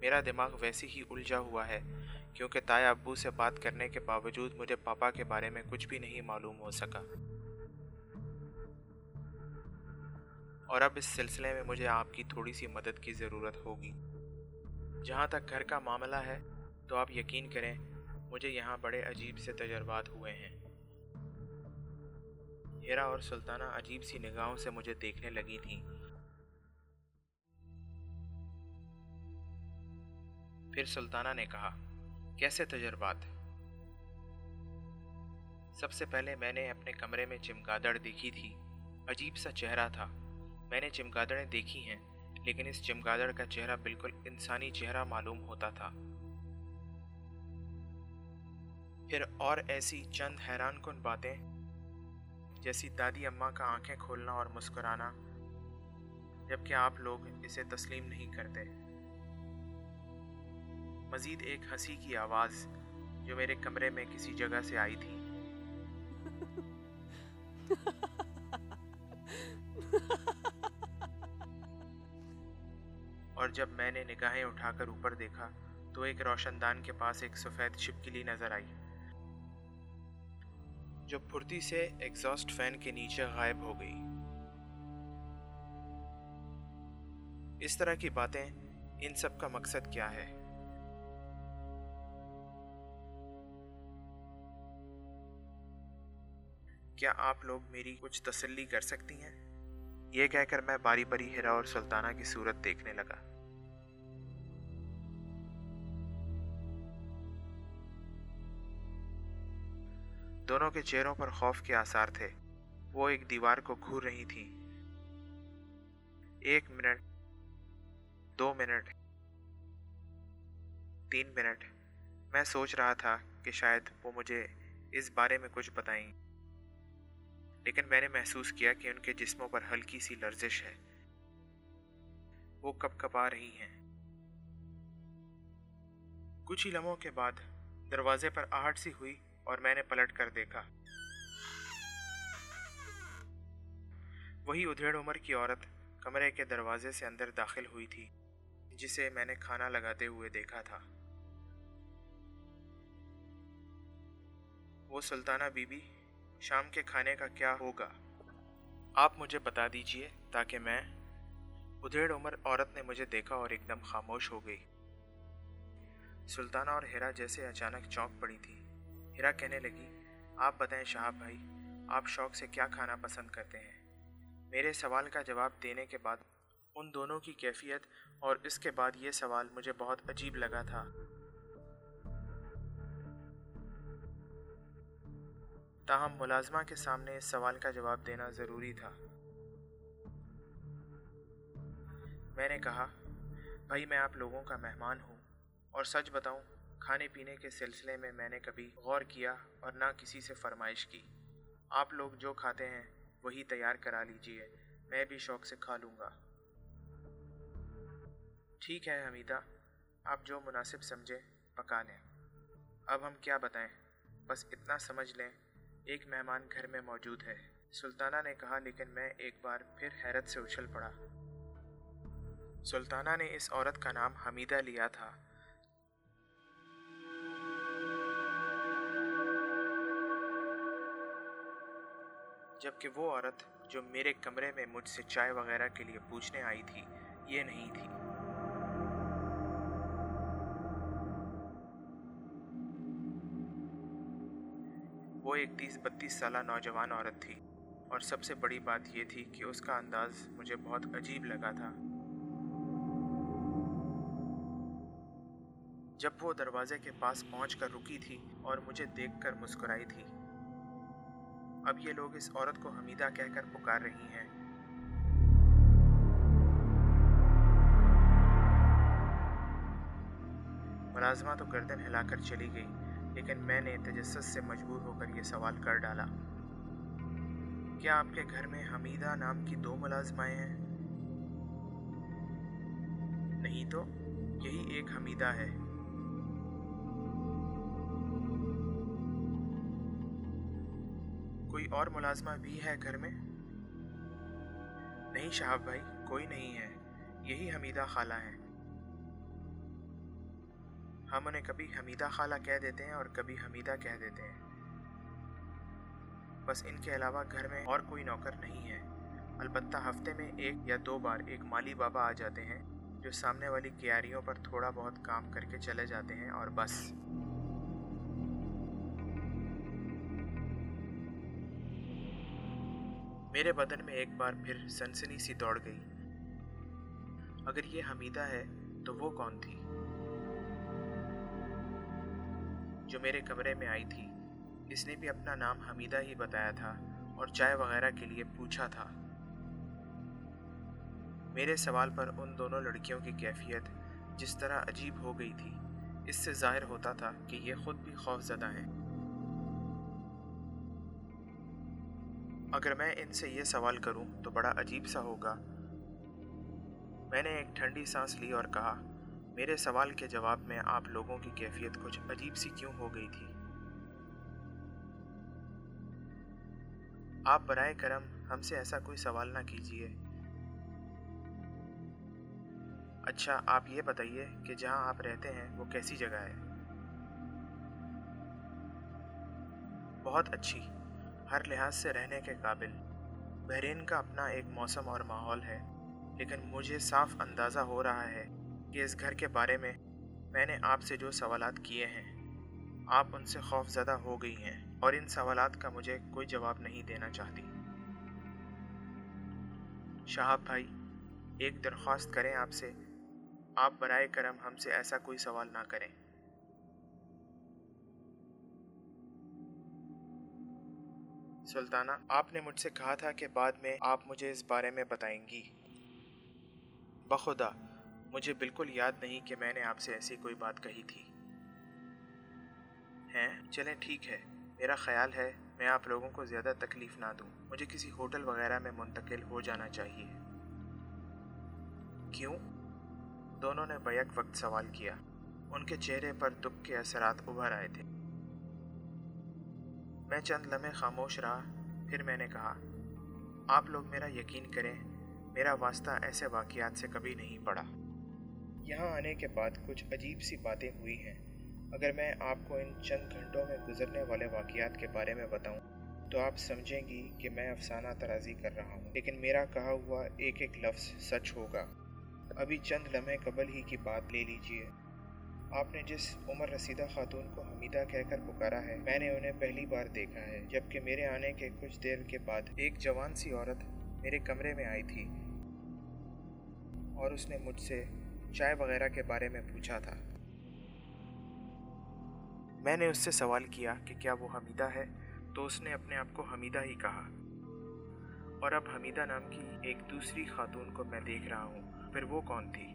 میرا دماغ ویسے ہی الجھا ہوا ہے کیونکہ تایا ابو سے بات کرنے کے باوجود مجھے پاپا کے بارے میں کچھ بھی نہیں معلوم ہو سکا، اور اب اس سلسلے میں مجھے آپ کی تھوڑی سی مدد کی ضرورت ہوگی۔ جہاں تک گھر کا معاملہ ہے تو آپ یقین کریں مجھے یہاں بڑے عجیب سے تجربات ہوئے ہیں۔ ہیرا اور سلطانہ عجیب سی نگاہوں سے مجھے دیکھنے لگی تھیں۔ پھر سلطانہ نے کہا، کیسے تجربات؟ سب سے پہلے میں نے اپنے کمرے میں چمگادڑ دیکھی تھی، عجیب سا چہرہ تھا۔ میں نے چمگادڑیں دیکھی ہیں، لیکن اس چمگادڑ کا چہرہ بالکل انسانی چہرہ معلوم ہوتا تھا۔ پھر اور ایسی چند حیران کن باتیں جیسی دادی اماں کا آنکھیں کھولنا اور مسکرانا، جبکہ آپ لوگ اسے تسلیم نہیں کرتے۔ مزید ایک ہنسی کی آواز جو میرے کمرے میں کسی جگہ سے آئی تھی۔ اور جب میں نے نگاہیں اٹھا کر اوپر دیکھا تو ایک روشن دان کے پاس ایک سفید چھپکلی نظر آئی جو پھرتی سے ایگزاسٹ فین کے نیچے غائب ہو گئی۔ اس طرح کی باتیں، ان سب کا مقصد کیا ہے؟ کیا آپ لوگ میری کچھ تسلی کر سکتی ہیں؟ یہ کہہ کر میں باری باری ہیرا اور سلطانہ کی صورت دیکھنے لگا۔ دونوں کے چہروں پر خوف کے آثار تھے۔ وہ ایک دیوار کو گھور رہی تھی۔ 1 منٹ، 2 منٹ، 3 منٹ۔ میں سوچ رہا تھا کہ شاید وہ مجھے اس بارے میں کچھ بتائیں، لیکن میں نے محسوس کیا کہ ان کے جسموں پر ہلکی سی لرزش ہے، وہ کپکپا رہی ہیں۔ کچھ ہی لمحوں کے بعد دروازے پر آہٹ سی ہوئی اور میں نے پلٹ کر دیکھا۔ وہی ادھیڑ عمر کی عورت کمرے کے دروازے سے اندر داخل ہوئی تھی جسے میں نے کھانا لگاتے ہوئے دیکھا تھا۔ وہ سلطانہ بی بی شام کے کھانے کا کیا ہوگا، آپ مجھے بتا دیجئے تاکہ میں ادھیڑ عمر عورت نے مجھے دیکھا اور ایک دم خاموش ہو گئی۔ سلطانہ اور ہیرا جیسے اچانک چونک پڑی تھی۔ ہیرا کہنے لگی، آپ بتائیں شہاب بھائی، آپ شوق سے کیا کھانا پسند کرتے ہیں؟ میرے سوال کا جواب دینے کے بعد ان دونوں کی کیفیت اور اس کے بعد یہ سوال مجھے بہت عجیب لگا تھا۔ تاہم ملازمہ کے سامنے اس سوال کا جواب دینا ضروری تھا۔ میں نے کہا، بھائی میں آپ لوگوں کا مہمان ہوں اور سچ بتاؤں کھانے پینے کے سلسلے میں میں نے کبھی غور کیا اور نہ کسی سے فرمائش کی۔ آپ لوگ جو کھاتے ہیں وہی تیار کرا لیجئے، میں بھی شوق سے کھا لوں گا۔ ٹھیک ہے حمیدہ، آپ جو مناسب سمجھے پکا لیں۔ اب ہم کیا بتائیں، بس اتنا سمجھ لیں ایک مہمان گھر میں موجود ہے، سلطانہ نے کہا، لیکن میں ایک بار پھر حیرت سے اچھل پڑا۔ سلطانہ نے اس عورت کا نام حمیدہ لیا تھا۔ جبکہ وہ عورت جو میرے کمرے میں مجھ سے چائے وغیرہ کے لیے پوچھنے آئی تھی، یہ نہیں تھی۔ وہ ایک 30-32 سالہ نوجوان عورت تھی اور سب سے بڑی بات یہ تھی کہ اس کا انداز مجھے بہت عجیب لگا تھا۔ جب وہ دروازے کے پاس پہنچ کر رکی تھی اور مجھے دیکھ کر مسکرائی تھی۔ اب یہ لوگ اس عورت کو حمیدہ کہہ کر پکار رہی ہیں۔ ملازمہ تو گردن ہلا کر چلی گئی، لیکن میں نے تجسس سے مجبور ہو کر یہ سوال کر ڈالا، کیا آپ کے گھر میں حمیدہ نام کی دو ملازمائیں ہیں؟ نہیں تو یہی ایک حمیدہ ہے۔ کوئی اور ملازمہ بھی ہے گھر میں؟ نہیں شہاب بھائی، کوئی نہیں ہے، یہی حمیدہ خالہ ہیں۔ ہم انہیں کبھی حمیدہ خالہ کہہ دیتے ہیں اور کبھی حمیدہ کہہ دیتے ہیں۔ بس ان کے علاوہ گھر میں اور کوئی نوکر نہیں ہے، البتہ ہفتے میں 1 یا 2 بار ایک مالی بابا آ جاتے ہیں جو سامنے والی کیاریوں پر تھوڑا بہت کام کر کے چلے جاتے ہیں اور بس۔ میرے بدن میں ایک بار پھر سنسنی سی دوڑ گئی۔ اگر یہ حمیدہ ہے تو وہ کون تھی جو میرے کمرے میں آئی تھی؟ اس نے بھی اپنا نام حمیدہ ہی بتایا تھا اور چائے وغیرہ کے لیے پوچھا تھا۔ میرے سوال پر ان دونوں لڑکیوں کی کیفیت جس طرح عجیب ہو گئی تھی، اس سے ظاہر ہوتا تھا کہ یہ خود بھی خوفزدہ ہیں۔ اگر میں ان سے یہ سوال کروں تو بڑا عجیب سا ہوگا۔ میں نے ایک ٹھنڈی سانس لی اور کہا، میرے سوال کے جواب میں آپ لوگوں کی کیفیت کچھ عجیب سی کیوں ہو گئی تھی؟ آپ برائے کرم ہم سے ایسا کوئی سوال نہ کیجیے۔ اچھا آپ یہ بتائیے کہ جہاں آپ رہتے ہیں وہ کیسی جگہ ہے؟ بہت اچھی، ہر لحاظ سے رہنے کے قابل۔ بحرین کا اپنا ایک موسم اور ماحول ہے، لیکن مجھے صاف اندازہ ہو رہا ہے کہ اس گھر کے بارے میں میں نے آپ سے جو سوالات کیے ہیں، آپ ان سے خوف زدہ ہو گئی ہیں اور ان سوالات کا مجھے کوئی جواب نہیں دینا چاہتی۔ شہاب بھائی، ایک درخواست کریں آپ سے، آپ برائے کرم ہم سے ایسا کوئی سوال نہ کریں۔ سلطانہ، آپ نے مجھ سے کہا تھا کہ بعد میں آپ مجھے اس بارے میں بتائیں گی۔ بخدا مجھے بالکل یاد نہیں کہ میں نے آپ سے ایسی کوئی بات کہی تھی۔ ہیں، چلیں ٹھیک ہے، میرا خیال ہے میں آپ لوگوں کو زیادہ تکلیف نہ دوں، مجھے کسی ہوٹل وغیرہ میں منتقل ہو جانا چاہیے۔ کیوں؟ دونوں نے بیک وقت سوال کیا۔ ان کے چہرے پر دکھ کے اثرات ابھر آئے تھے۔ میں چند لمحے خاموش رہا، پھر میں نے کہا، آپ لوگ میرا یقین کریں، میرا واسطہ ایسے واقعات سے کبھی نہیں پڑا۔ یہاں آنے کے بعد کچھ عجیب سی باتیں ہوئی ہیں۔ اگر میں آپ کو ان چند گھنٹوں میں گزرنے والے واقعات کے بارے میں بتاؤں تو آپ سمجھیں گی کہ میں افسانہ ترازی کر رہا ہوں، لیکن میرا کہا ہوا ایک ایک لفظ سچ ہوگا۔ ابھی چند لمحے قبل ہی کی بات لے لیجئے، آپ نے جس عمر رسیدہ خاتون کو حمیدہ کہہ کر پکارا ہے، میں نے انہیں پہلی بار دیکھا ہے، جبکہ میرے آنے کے کچھ دیر کے بعد ایک جوان سی عورت میرے کمرے میں آئی تھی اور اس نے مجھ سے چائے وغیرہ کے بارے میں پوچھا تھا۔ میں نے اس سے سوال کیا کہ کیا وہ حمیدہ ہے، تو اس نے اپنے آپ کو حمیدہ ہی کہا، اور اب حمیدہ نام کی ایک دوسری خاتون کو میں دیکھ رہا ہوں، پھر وہ کون تھی؟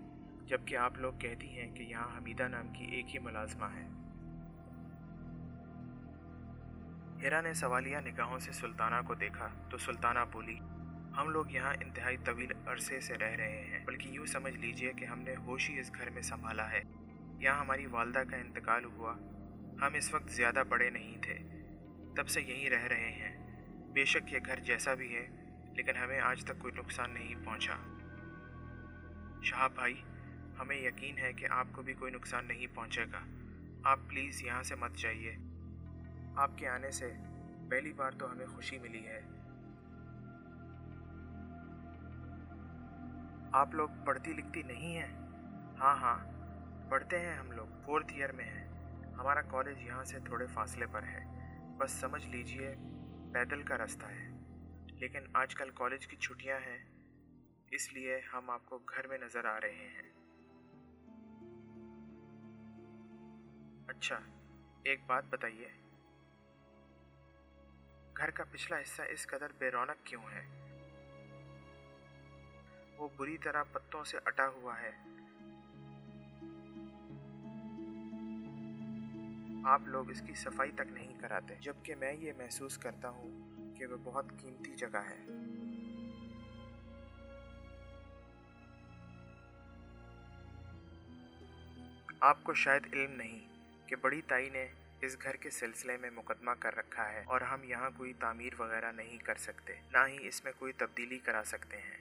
جبکہ آپ لوگ کہتی ہیں کہ یہاں حمیدہ نام کی ایک ہی ملازمہ ہے۔ ہیرا نے سوالیہ نگاہوں سے سلطانہ کو دیکھا تو سلطانہ بولی، ہم لوگ یہاں انتہائی طویل عرصے سے رہ رہے ہیں، بلکہ یوں سمجھ لیجئے کہ ہم نے ہوش ہی اس گھر میں سنبھالا ہے۔ یہاں ہماری والدہ کا انتقال ہوا، ہم اس وقت زیادہ بڑے نہیں تھے، تب سے یہیں رہ رہے ہیں۔ بے شک یہ گھر جیسا بھی ہے، لیکن ہمیں آج تک کوئی نقصان نہیں پہنچا۔ شاہ بھائی، ہمیں یقین ہے کہ آپ کو بھی کوئی نقصان نہیں پہنچے گا، آپ پلیز یہاں سے مت جائیے۔ آپ کے آنے سے پہلی بار تو ہمیں خوشی ملی ہے۔ آپ لوگ پڑھتی لکھتی نہیں ہیں؟ ہاں، پڑھتے ہیں، ہم لوگ فورتھ ایئر میں ہیں، ہمارا کالج یہاں سے تھوڑے فاصلے پر ہے، بس سمجھ لیجئے پیدل کا راستہ ہے، لیکن آج کل کالج کی چھٹیاں ہیں، اس لیے ہم آپ کو گھر میں نظر آ رہے ہیں۔ اچھا، ایک بات بتائیے، گھر کا پچھلا حصہ اس قدر بے رونق کیوں ہے؟ وہ بری طرح پتوں سے اٹا ہوا ہے۔ آپ لوگ اس کی صفائی تک نہیں کراتے، جبکہ میں یہ محسوس کرتا ہوں کہ وہ بہت قیمتی جگہ ہے۔ آپ کو شاید علم نہیں کہ بڑی تائی نے اس گھر کے سلسلے میں مقدمہ کر رکھا ہے، اور ہم یہاں کوئی تعمیر وغیرہ نہیں کر سکتے، نہ ہی اس میں کوئی تبدیلی کرا سکتے ہیں،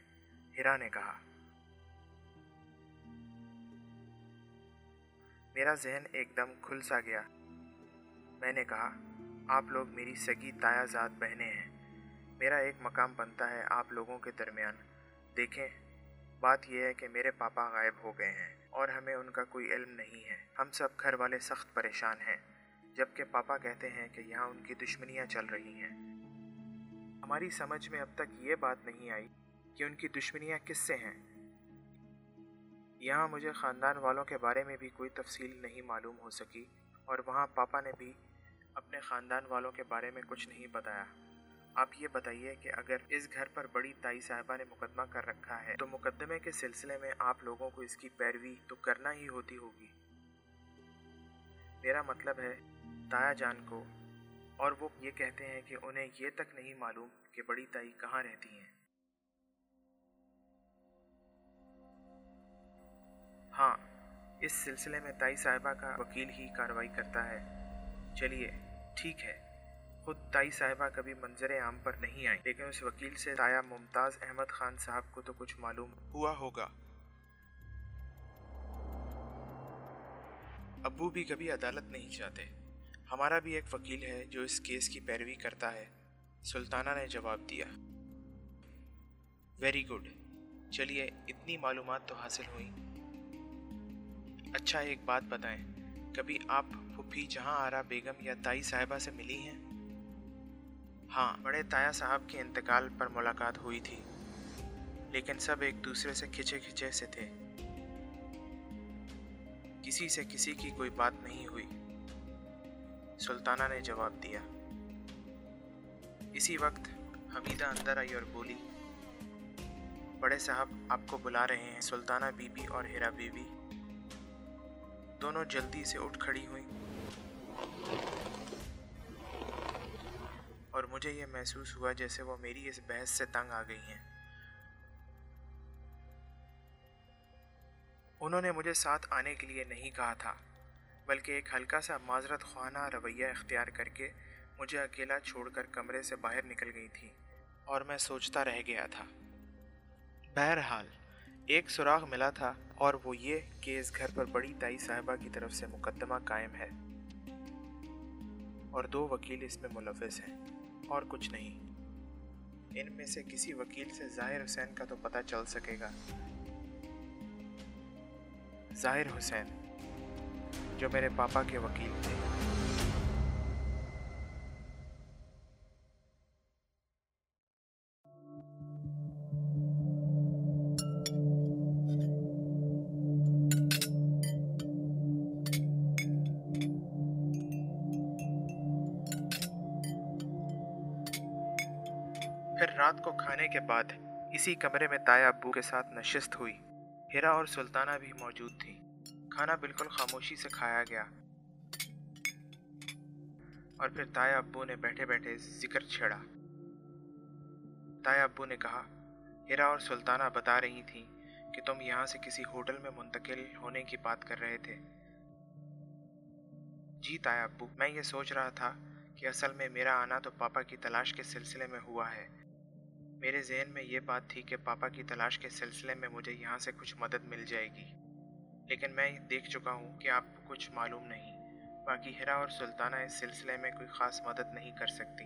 ہیرا نے کہا۔ میرا ذہن ایک دم کھل سا گیا۔ میں نے کہا، آپ لوگ میری سگی تایا زاد بہنیں ہیں، میرا ایک مقام بنتا ہے آپ لوگوں کے درمیان۔ دیکھیں، بات یہ ہے کہ میرے پاپا غائب ہو گئے ہیں اور ہمیں ان کا کوئی علم نہیں ہے، ہم سب گھر والے سخت پریشان ہیں، جبکہ پاپا کہتے ہیں کہ یہاں ان کی دشمنیاں چل رہی ہیں۔ ہماری سمجھ میں اب تک یہ بات نہیں آئی کہ ان کی دشمنیاں کس سے ہیں۔ یہاں مجھے خاندان والوں کے بارے میں بھی کوئی تفصیل نہیں معلوم ہو سکی، اور وہاں پاپا نے بھی اپنے خاندان والوں کے بارے میں کچھ نہیں بتایا۔ آپ یہ بتائیے کہ اگر اس گھر پر بڑی تائی صاحبہ نے مقدمہ کر رکھا ہے تو مقدمے کے سلسلے میں آپ لوگوں کو اس کی پیروی تو کرنا ہی ہوتی ہوگی۔ میرا مطلب ہے تایا جان کو، اور وہ یہ کہتے ہیں کہ انہیں یہ تک نہیں معلوم کہ بڑی تائی کہاں رہتی ہیں۔ ہاں، اس سلسلے میں تائی صاحبہ کا وکیل ہی کارروائی کرتا ہے۔ چلیے ٹھیک ہے، خود تائی صاحبہ کبھی منظر عام پر نہیں آئی، لیکن اس وکیل سے تایا ممتاز احمد خان صاحب کو تو کچھ معلوم ہوا ہوگا۔ ابو بھی کبھی عدالت نہیں جاتے، ہمارا بھی ایک وکیل ہے جو اس کیس کی پیروی کرتا ہے، سلطانہ نے جواب دیا۔ ویری گڈ، چلیے اتنی معلومات تو حاصل ہوئیں۔ اچھا، ایک بات بتائیں، کبھی آپ پھپھی جہاں آرا بیگم یا تائی صاحبہ سے ملی ہیں؟ ہاں، بڑے تایا صاحب کے انتقال پر ملاقات ہوئی تھی، لیکن سب ایک دوسرے سے کھچے سے تھے، کسی سے کسی کی کوئی بات نہیں ہوئی، سلطانہ نے جواب دیا۔ اسی وقت حمیدہ اندر آئی اور بولی، بڑے صاحب آپ کو بلا رہے ہیں۔ سلطانہ بی بی اور ہیرا بی بی دونوں جلدی سے اٹھ کھڑی ہوئیں اور مجھے یہ محسوس ہوا جیسے وہ میری اس بحث سے تنگ آ گئی ہیں۔ انہوں نے مجھے ساتھ آنے کے لیے نہیں کہا تھا، بلکہ ایک ہلکا سا معذرت خوانا رویہ اختیار کر کے مجھے اکیلا چھوڑ کر کمرے سے باہر نکل گئی تھی اور میں سوچتا رہ گیا تھا۔ بہرحال ایک سراغ ملا تھا، اور وہ یہ کہ اس گھر پر بڑی تائی صاحبہ کی طرف سے مقدمہ قائم ہے اور 2 وکیل اس میں ملوث ہیں، اور کچھ نہیں۔ ان میں سے کسی وکیل سے ظاہر حسین کا تو پتہ چل سکے گا۔ ظاہر حسین جو میرے پاپا کے وکیل تھے۔ پھر رات کو کھانے کے بعد اسی کمرے میں تایا ابو کے ساتھ نشست ہوئی۔ ہیرا اور سلطانہ بھی موجود تھی۔ کھانا بالکل خاموشی سے کھایا گیا، اور پھر تایا ابو نے بیٹھے بیٹھے ذکر چھیڑا۔ تایا ابو نے کہا، ہیرا اور سلطانہ بتا رہی تھیں کہ تم یہاں سے کسی ہوٹل میں منتقل ہونے کی بات کر رہے تھے۔ جی تایا ابو، میں یہ سوچ رہا تھا کہ اصل میں میرا آنا تو پاپا کی تلاش کے سلسلے میں ہوا ہے۔ میرے ذہن میں یہ بات تھی کہ پاپا کی تلاش کے سلسلے میں مجھے یہاں سے کچھ مدد مل جائے گی، لیکن میں دیکھ چکا ہوں کہ آپ کو کچھ معلوم نہیں۔ باقی ہیرا اور سلطانہ اس سلسلے میں کوئی خاص مدد نہیں کر سکتی،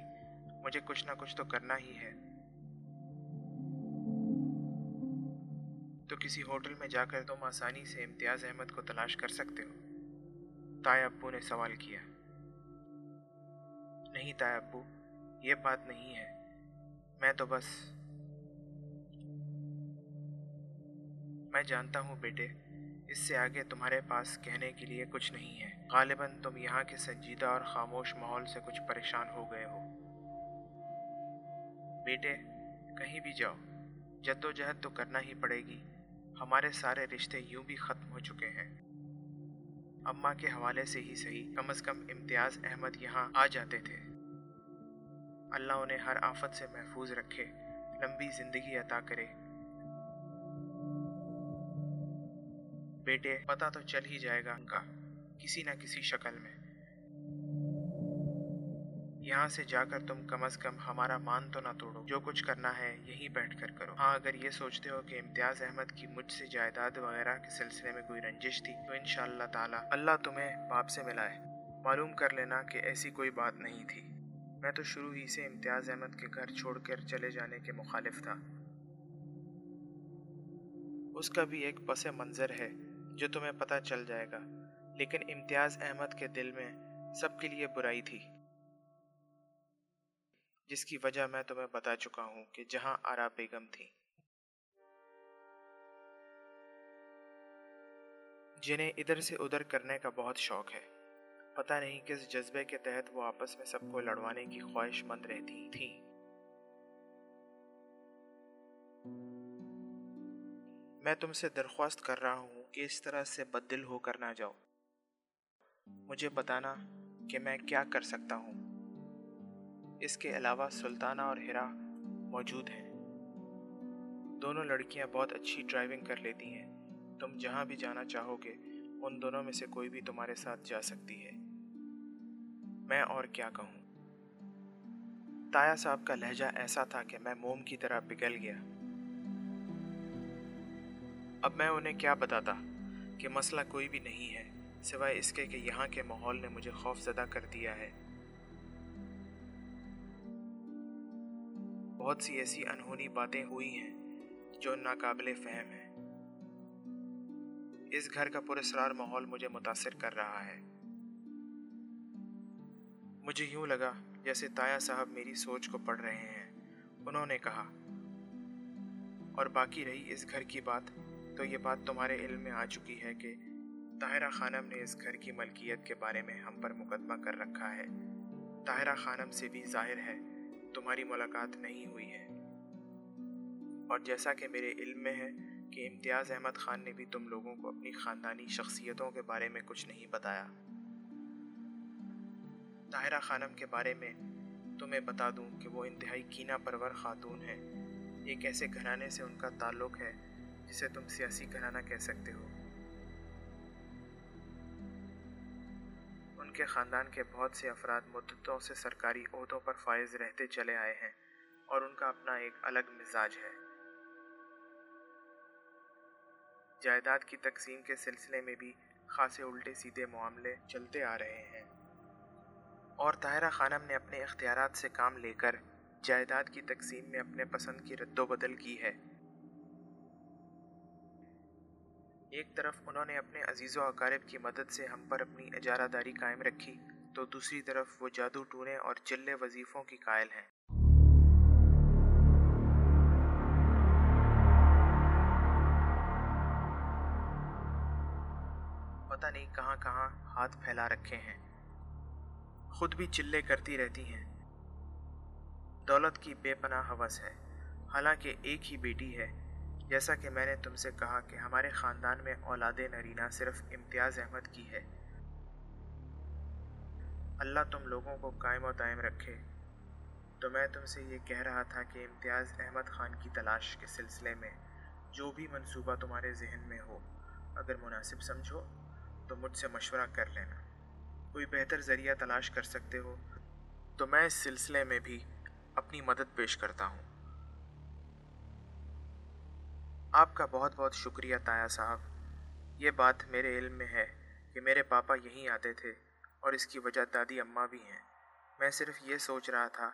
مجھے کچھ نہ کچھ تو کرنا ہی ہے۔ تو کسی ہوٹل میں جا کر تم آسانی سے امتیاز احمد کو تلاش کر سکتے ہو؟ تایا ابو نے سوال کیا۔ نہیں تایا ابو، یہ بات نہیں ہے، میں تو بس۔ میں جانتا ہوں بیٹے، اس سے آگے تمہارے پاس کہنے کے لیے کچھ نہیں ہے۔ غالباً تم یہاں کے سنجیدہ اور خاموش ماحول سے کچھ پریشان ہو گئے ہو۔ بیٹے کہیں بھی جاؤ، جدوجہد تو کرنا ہی پڑے گی۔ ہمارے سارے رشتے یوں بھی ختم ہو چکے ہیں، اماں کے حوالے سے ہی صحیح، کم از کم امتیاز احمد یہاں آ جاتے تھے۔ اللہ انہیں ہر آفت سے محفوظ رکھے، لمبی زندگی عطا کرے۔ بیٹے پتہ تو چل ہی جائے گا ان کا کسی نہ کسی شکل میں۔ یہاں سے جا کر تم کم از کم ہمارا مان تو نہ توڑو، جو کچھ کرنا ہے یہیں بیٹھ کر کرو۔ ہاں اگر یہ سوچتے ہو کہ امتیاز احمد کی مجھ سے جائیداد وغیرہ کے سلسلے میں کوئی رنجش تھی، تو انشاءاللہ تعالی اللہ تمہیں باپ سے ملائے، معلوم کر لینا کہ ایسی کوئی بات نہیں تھی۔ میں تو شروع ہی سے امتیاز احمد کے گھر چھوڑ کر چلے جانے کے مخالف تھا۔ اس کا بھی ایک پس منظر ہے جو تمہیں پتہ چل جائے گا، لیکن امتیاز احمد کے دل میں سب کے لیے برائی تھی، جس کی وجہ میں تمہیں بتا چکا ہوں کہ جہاں آرا بیگم تھی، جنہیں ادھر سے ادھر کرنے کا بہت شوق ہے۔ پتہ نہیں کس جذبے کے تحت وہ آپس میں سب کو لڑوانے کی خواہش مند رہتی تھیں۔ میں تم سے درخواست کر رہا ہوں کہ اس طرح سے بدل ہو کر نہ جاؤ، مجھے بتانا کہ میں کیا کر سکتا ہوں۔ اس کے علاوہ سلطانہ اور ہیرا موجود ہیں، دونوں لڑکیاں بہت اچھی ڈرائیونگ کر لیتی ہیں۔ تم جہاں بھی جانا چاہو گے ان دونوں میں سے کوئی بھی تمہارے ساتھ جا سکتی ہے۔ میں اور کیا کہوں؟ تایا صاحب کا لہجہ ایسا تھا کہ میں موم کی طرح پگھل گیا۔ اب میں انہیں کیا بتاتا کہ مسئلہ کوئی بھی نہیں ہے، سوائے اس کے کہ یہاں کے ماحول نے مجھے خوف زدہ کر دیا ہے۔ بہت سی ایسی انہونی باتیں ہوئی ہیں جو ناقابل فہم ہیں۔ اس گھر کا پراسرار ماحول مجھے متاثر کر رہا ہے۔ مجھے یوں لگا جیسے تایا صاحب میری سوچ کو پڑھ رہے ہیں۔ انہوں نے کہا، اور باقی رہی اس گھر کی بات، تو یہ بات تمہارے علم میں آ چکی ہے کہ طاہرہ خانم نے اس گھر کی ملکیت کے بارے میں ہم پر مقدمہ کر رکھا ہے۔ طاہرہ خانم سے بھی ظاہر ہے تمہاری ملاقات نہیں ہوئی ہے، اور جیسا کہ میرے علم میں ہے کہ امتیاز احمد خان نے بھی تم لوگوں کو اپنی خاندانی شخصیتوں کے بارے میں کچھ نہیں بتایا۔ طاہرہ خانم کے بارے میں تمہیں بتا دوں کہ وہ انتہائی کینہ پرور خاتون ہیں۔ ایک ایسے گھرانے سے ان کا تعلق ہے جسے تم سیاسی گھرانہ کہہ سکتے ہو۔ ان کے خاندان کے بہت سے افراد مدتوں سے سرکاری عہدوں پر فائز رہتے چلے آئے ہیں اور ان کا اپنا ایک الگ مزاج ہے۔ جائیداد کی تقسیم کے سلسلے میں بھی خاصے الٹے سیدھے معاملے چلتے آ رہے ہیں، اور طاہرہ خانم نے اپنے اختیارات سے کام لے کر جائیداد کی تقسیم میں اپنے پسند کی رد و بدل کی ہے۔ ایک طرف انہوں نے اپنے عزیز و اقارب کی مدد سے ہم پر اپنی اجارہ داری قائم رکھی، تو دوسری طرف وہ جادو ٹونے اور چلے وظیفوں کی قائل ہیں۔ پتہ نہیں کہاں کہاں ہاتھ پھیلا رکھے ہیں، خود بھی چلے کرتی رہتی ہیں۔ دولت کی بے پناہ ہوس ہے، حالانکہ ایک ہی بیٹی ہے۔ جیسا کہ میں نے تم سے کہا کہ ہمارے خاندان میں اولاد نرینہ صرف امتیاز احمد کی ہے۔ اللہ تم لوگوں کو قائم و دائم رکھے۔ تو میں تم سے یہ کہہ رہا تھا کہ امتیاز احمد خان کی تلاش کے سلسلے میں جو بھی منصوبہ تمہارے ذہن میں ہو، اگر مناسب سمجھو تو مجھ سے مشورہ کر لینا۔ کوئی بہتر ذریعہ تلاش کر سکتے ہو تو میں اس سلسلے میں بھی اپنی مدد پیش کرتا ہوں۔ آپ کا بہت بہت شکریہ تایا صاحب۔ یہ بات میرے علم میں ہے کہ میرے پاپا یہیں آتے تھے اور اس کی وجہ دادی اماں بھی ہیں۔ میں صرف یہ سوچ رہا تھا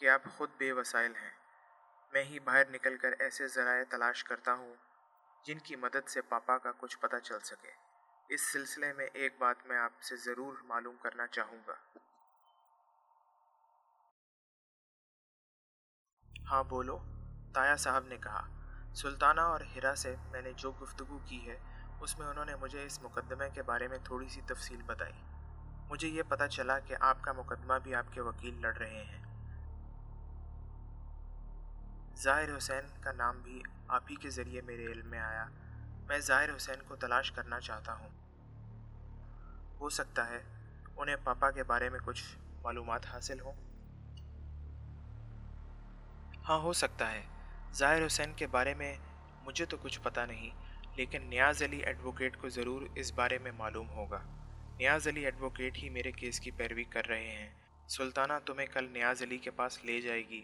کہ آپ خود بے وسائل ہیں، میں ہی باہر نکل کر ایسے ذرائع تلاش کرتا ہوں جن کی مدد سے پاپا کا کچھ پتہ چل سکے۔ اس سلسلے میں ایک بات میں آپ سے ضرور معلوم کرنا چاہوں گا۔ ہاں بولو، تایا صاحب نے کہا۔ سلطانہ اور ہیرا سے میں نے جو گفتگو کی ہے اس میں انہوں نے مجھے اس مقدمے کے بارے میں تھوڑی سی تفصیل بتائی۔ مجھے یہ پتہ چلا کہ آپ کا مقدمہ بھی آپ کے وکیل لڑ رہے ہیں۔ ظاہر حسین کا نام بھی آپ ہی کے ذریعے میرے علم میں آیا۔ میں ظاہر حسین کو تلاش کرنا چاہتا ہوں، ہو سکتا ہے انہیں پاپا کے بارے میں کچھ معلومات حاصل ہوں۔ ہاں، ہو سکتا ہے۔ ظاہر حسین کے بارے میں مجھے تو کچھ پتہ نہیں، لیکن نیاز علی ایڈوکیٹ کو ضرور اس بارے میں معلوم ہوگا۔ نیاز علی ایڈوکیٹ ہی میرے کیس کی پیروی کر رہے ہیں۔ سلطانہ تمہیں کل نیاز علی کے پاس لے جائے گی۔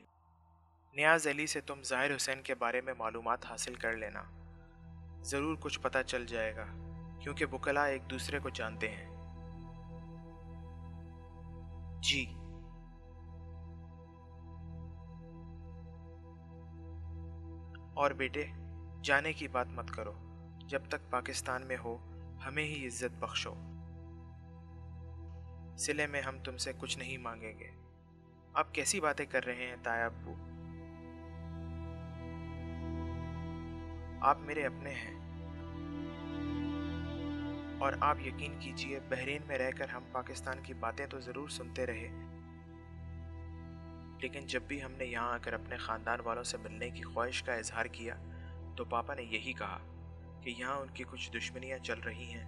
نیاز علی سے تم ظاہر حسین کے بارے میں معلومات حاصل کر لینا، ضرور کچھ پتہ چل جائے گا، کیونکہ وکلا ایک دوسرے کو جانتے ہیں۔ جی اور بیٹے، جانے کی بات مت کرو، جب تک پاکستان میں ہو ہمیں ہی عزت بخشو۔ سلے میں ہم تم سے کچھ نہیں مانگیں گے۔ آپ کیسی باتیں کر رہے ہیں تایا ابو؟ آپ میرے اپنے ہیں، اور آپ یقین کیجئے بحرین میں رہ کر ہم پاکستان کی باتیں تو ضرور سنتے رہے، لیکن جب بھی ہم نے یہاں آ کر اپنے خاندان والوں سے ملنے کی خواہش کا اظہار کیا تو پاپا نے یہی کہا کہ یہاں ان کی کچھ دشمنیاں چل رہی ہیں۔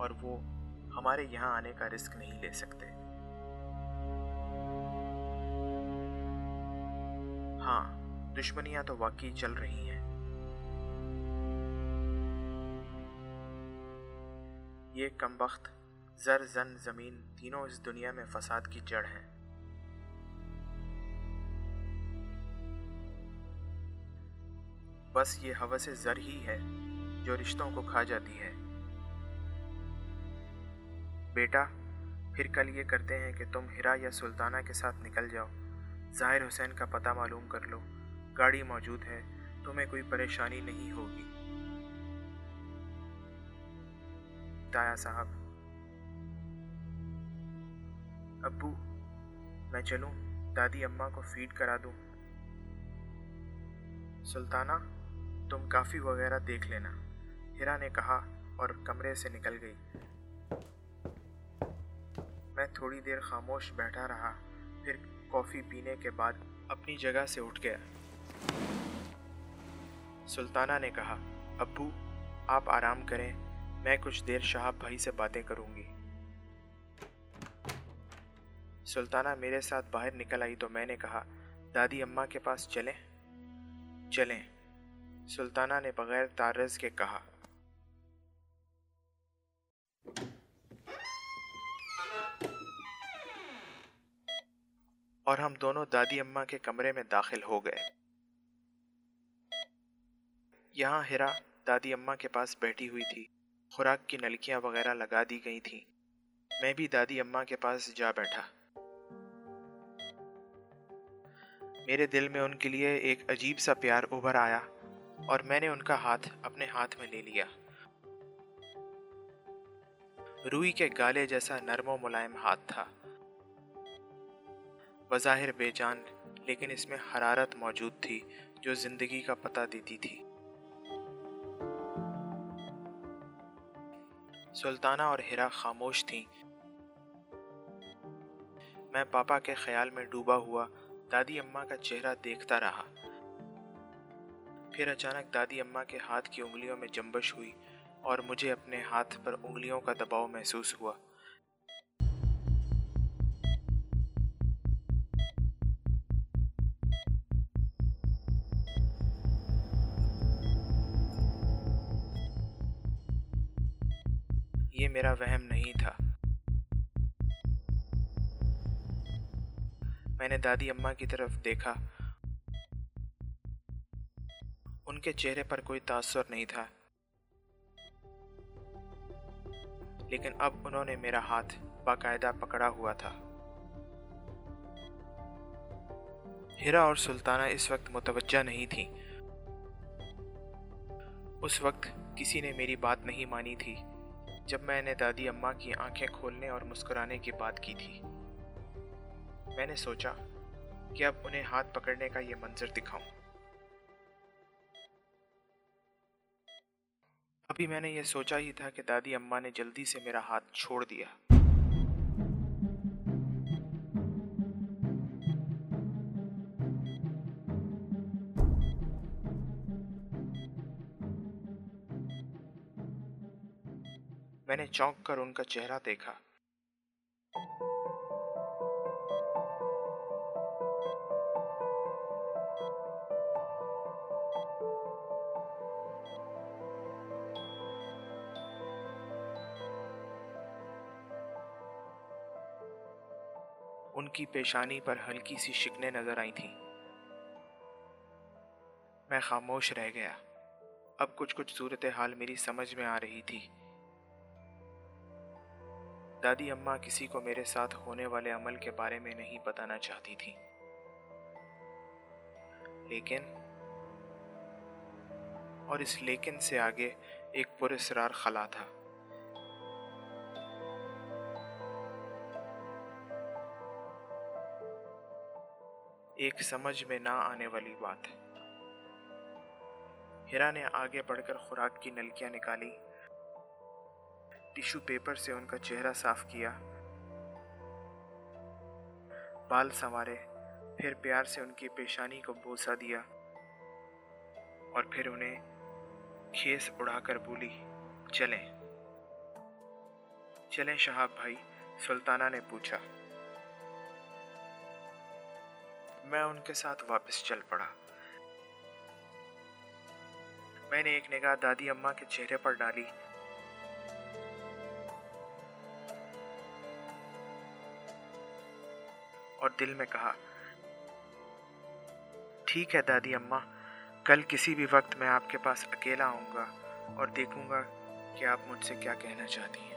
اور وہ ہمارے یہاں آنے کا رسک نہیں لے سکتے۔ ہاں، دشمنیاں تو واقعی چل رہی ہیں۔ یہ کم بخت زر زن زمین تینوں اس دنیا میں فساد کی جڑ ہیں۔ بس یہ ہوس زر ہی ہے جو رشتوں کو کھا جاتی ہے۔ بیٹا، پھر کل یہ کرتے ہیں کہ تم ہیرا یا سلطانہ کے ساتھ نکل جاؤ، ظاہر حسین کا پتہ معلوم کر لو، گاڑی موجود ہے، تمہیں کوئی پریشانی نہیں ہوگی۔ تایا صاحب، ابو، میں چلوں، دادی اماں کو فیڈ کرا دوں؟ سلطانہ، تم کافی وغیرہ دیکھ لینا، ہیرا نے کہا اور کمرے سے نکل گئی۔ میں تھوڑی دیر خاموش بیٹھا رہا، پھر کافی پینے کے بعد اپنی جگہ سے اٹھ گیا۔ سلطانہ نے کہا، ابو آپ آرام کریں، میں کچھ دیر شہاب بھائی سے باتیں کروں گی۔ سلطانہ میرے ساتھ باہر نکل آئی تو میں نے کہا، دادی اماں کے پاس چلیں؟ چلیں، سلطانہ نے بغیر تعارض کے کہا۔ اور ہم دونوں دادی اماں کے کمرے میں داخل ہو گئے۔ یہاں ہیرا دادی اماں کے پاس بیٹھی ہوئی تھی، خوراک کی نلکیاں وغیرہ لگا دی گئی تھیں۔ میں بھی دادی اماں کے پاس جا بیٹھا۔ میرے دل میں ان کے لیے ایک عجیب سا پیار ابھر آیا اور میں نے ان کا ہاتھ اپنے ہاتھ میں لے لیا۔ روئی کے گالے جیسا نرم و ملائم ہاتھ تھا، بظاہر بے جان، لیکن اس میں حرارت موجود تھی جو زندگی کا پتہ دیتی تھی۔ سلطانہ اور ہیرا خاموش تھیں۔ میں پاپا کے خیال میں ڈوبا ہوا دادی اماں کا چہرہ دیکھتا رہا۔ پھر اچانک دادی اماں کے ہاتھ کی انگلیوں میں جنبش ہوئی اور مجھے اپنے ہاتھ پر انگلیوں کا دباؤ محسوس ہوا۔ یہ میرا وہم نہیں تھا۔ میں نے دادی اماں کی طرف دیکھا، ان کے چہرے پر کوئی تاثر نہیں تھا، لیکن اب انہوں نے میرا ہاتھ باقاعدہ پکڑا ہوا تھا۔ ہیرا اور سلطانہ اس وقت متوجہ نہیں تھیں۔ اس وقت کسی نے میری بات نہیں مانی تھی جب میں نے دادی اماں کی آنکھیں کھولنے اور مسکرانے کی بات کی تھی۔ میں نے سوچا کہ اب انہیں ہاتھ پکڑنے کا یہ منظر دکھاؤں۔ ابھی میں نے یہ سوچا ہی تھا کہ دادی اماں نے جلدی سے میرا ہاتھ چھوڑ دیا۔ میں نے چونک کر ان کا چہرہ دیکھا۔ ان کی پیشانی پر ہلکی سی شکنیں نظر آئی تھیں۔ میں خاموش رہ گیا۔ اب کچھ صورتحال میری سمجھ میں آ رہی تھی۔ دادی اماں کسی کو میرے ساتھ ہونے والے عمل کے بارے میں نہیں بتانا چاہتی تھی، لیکن اور اس لیکن سے آگے ایک پراسرار خلا تھا۔ ایک سمجھ میں نہ آنے والی بات۔ ہیرا نے آگے بڑھ کر خوراک کی نلکیاں نکالی، ٹشو پیپر سے ان کا چہرہ صاف کیا، بال سنوارے، پھر پیار سے ان کی پیشانی کو بوسہ دیا اور پھر انہیں کھیس اڑا کر بولی، چلیں چلیں شہاب بھائی، سلطانہ نے پوچھا۔ میں ان کے ساتھ واپس چل پڑا۔ میں نے ایک نگاہ دادی اماں کے چہرے پر ڈالی، اور دل میں کہا، ٹھیک ہے دادی اماں، کل کسی بھی وقت میں آپ کے پاس اکیلا آؤں گا اور دیکھوں گا کہ آپ مجھ سے کیا کہنا چاہتی ہیں۔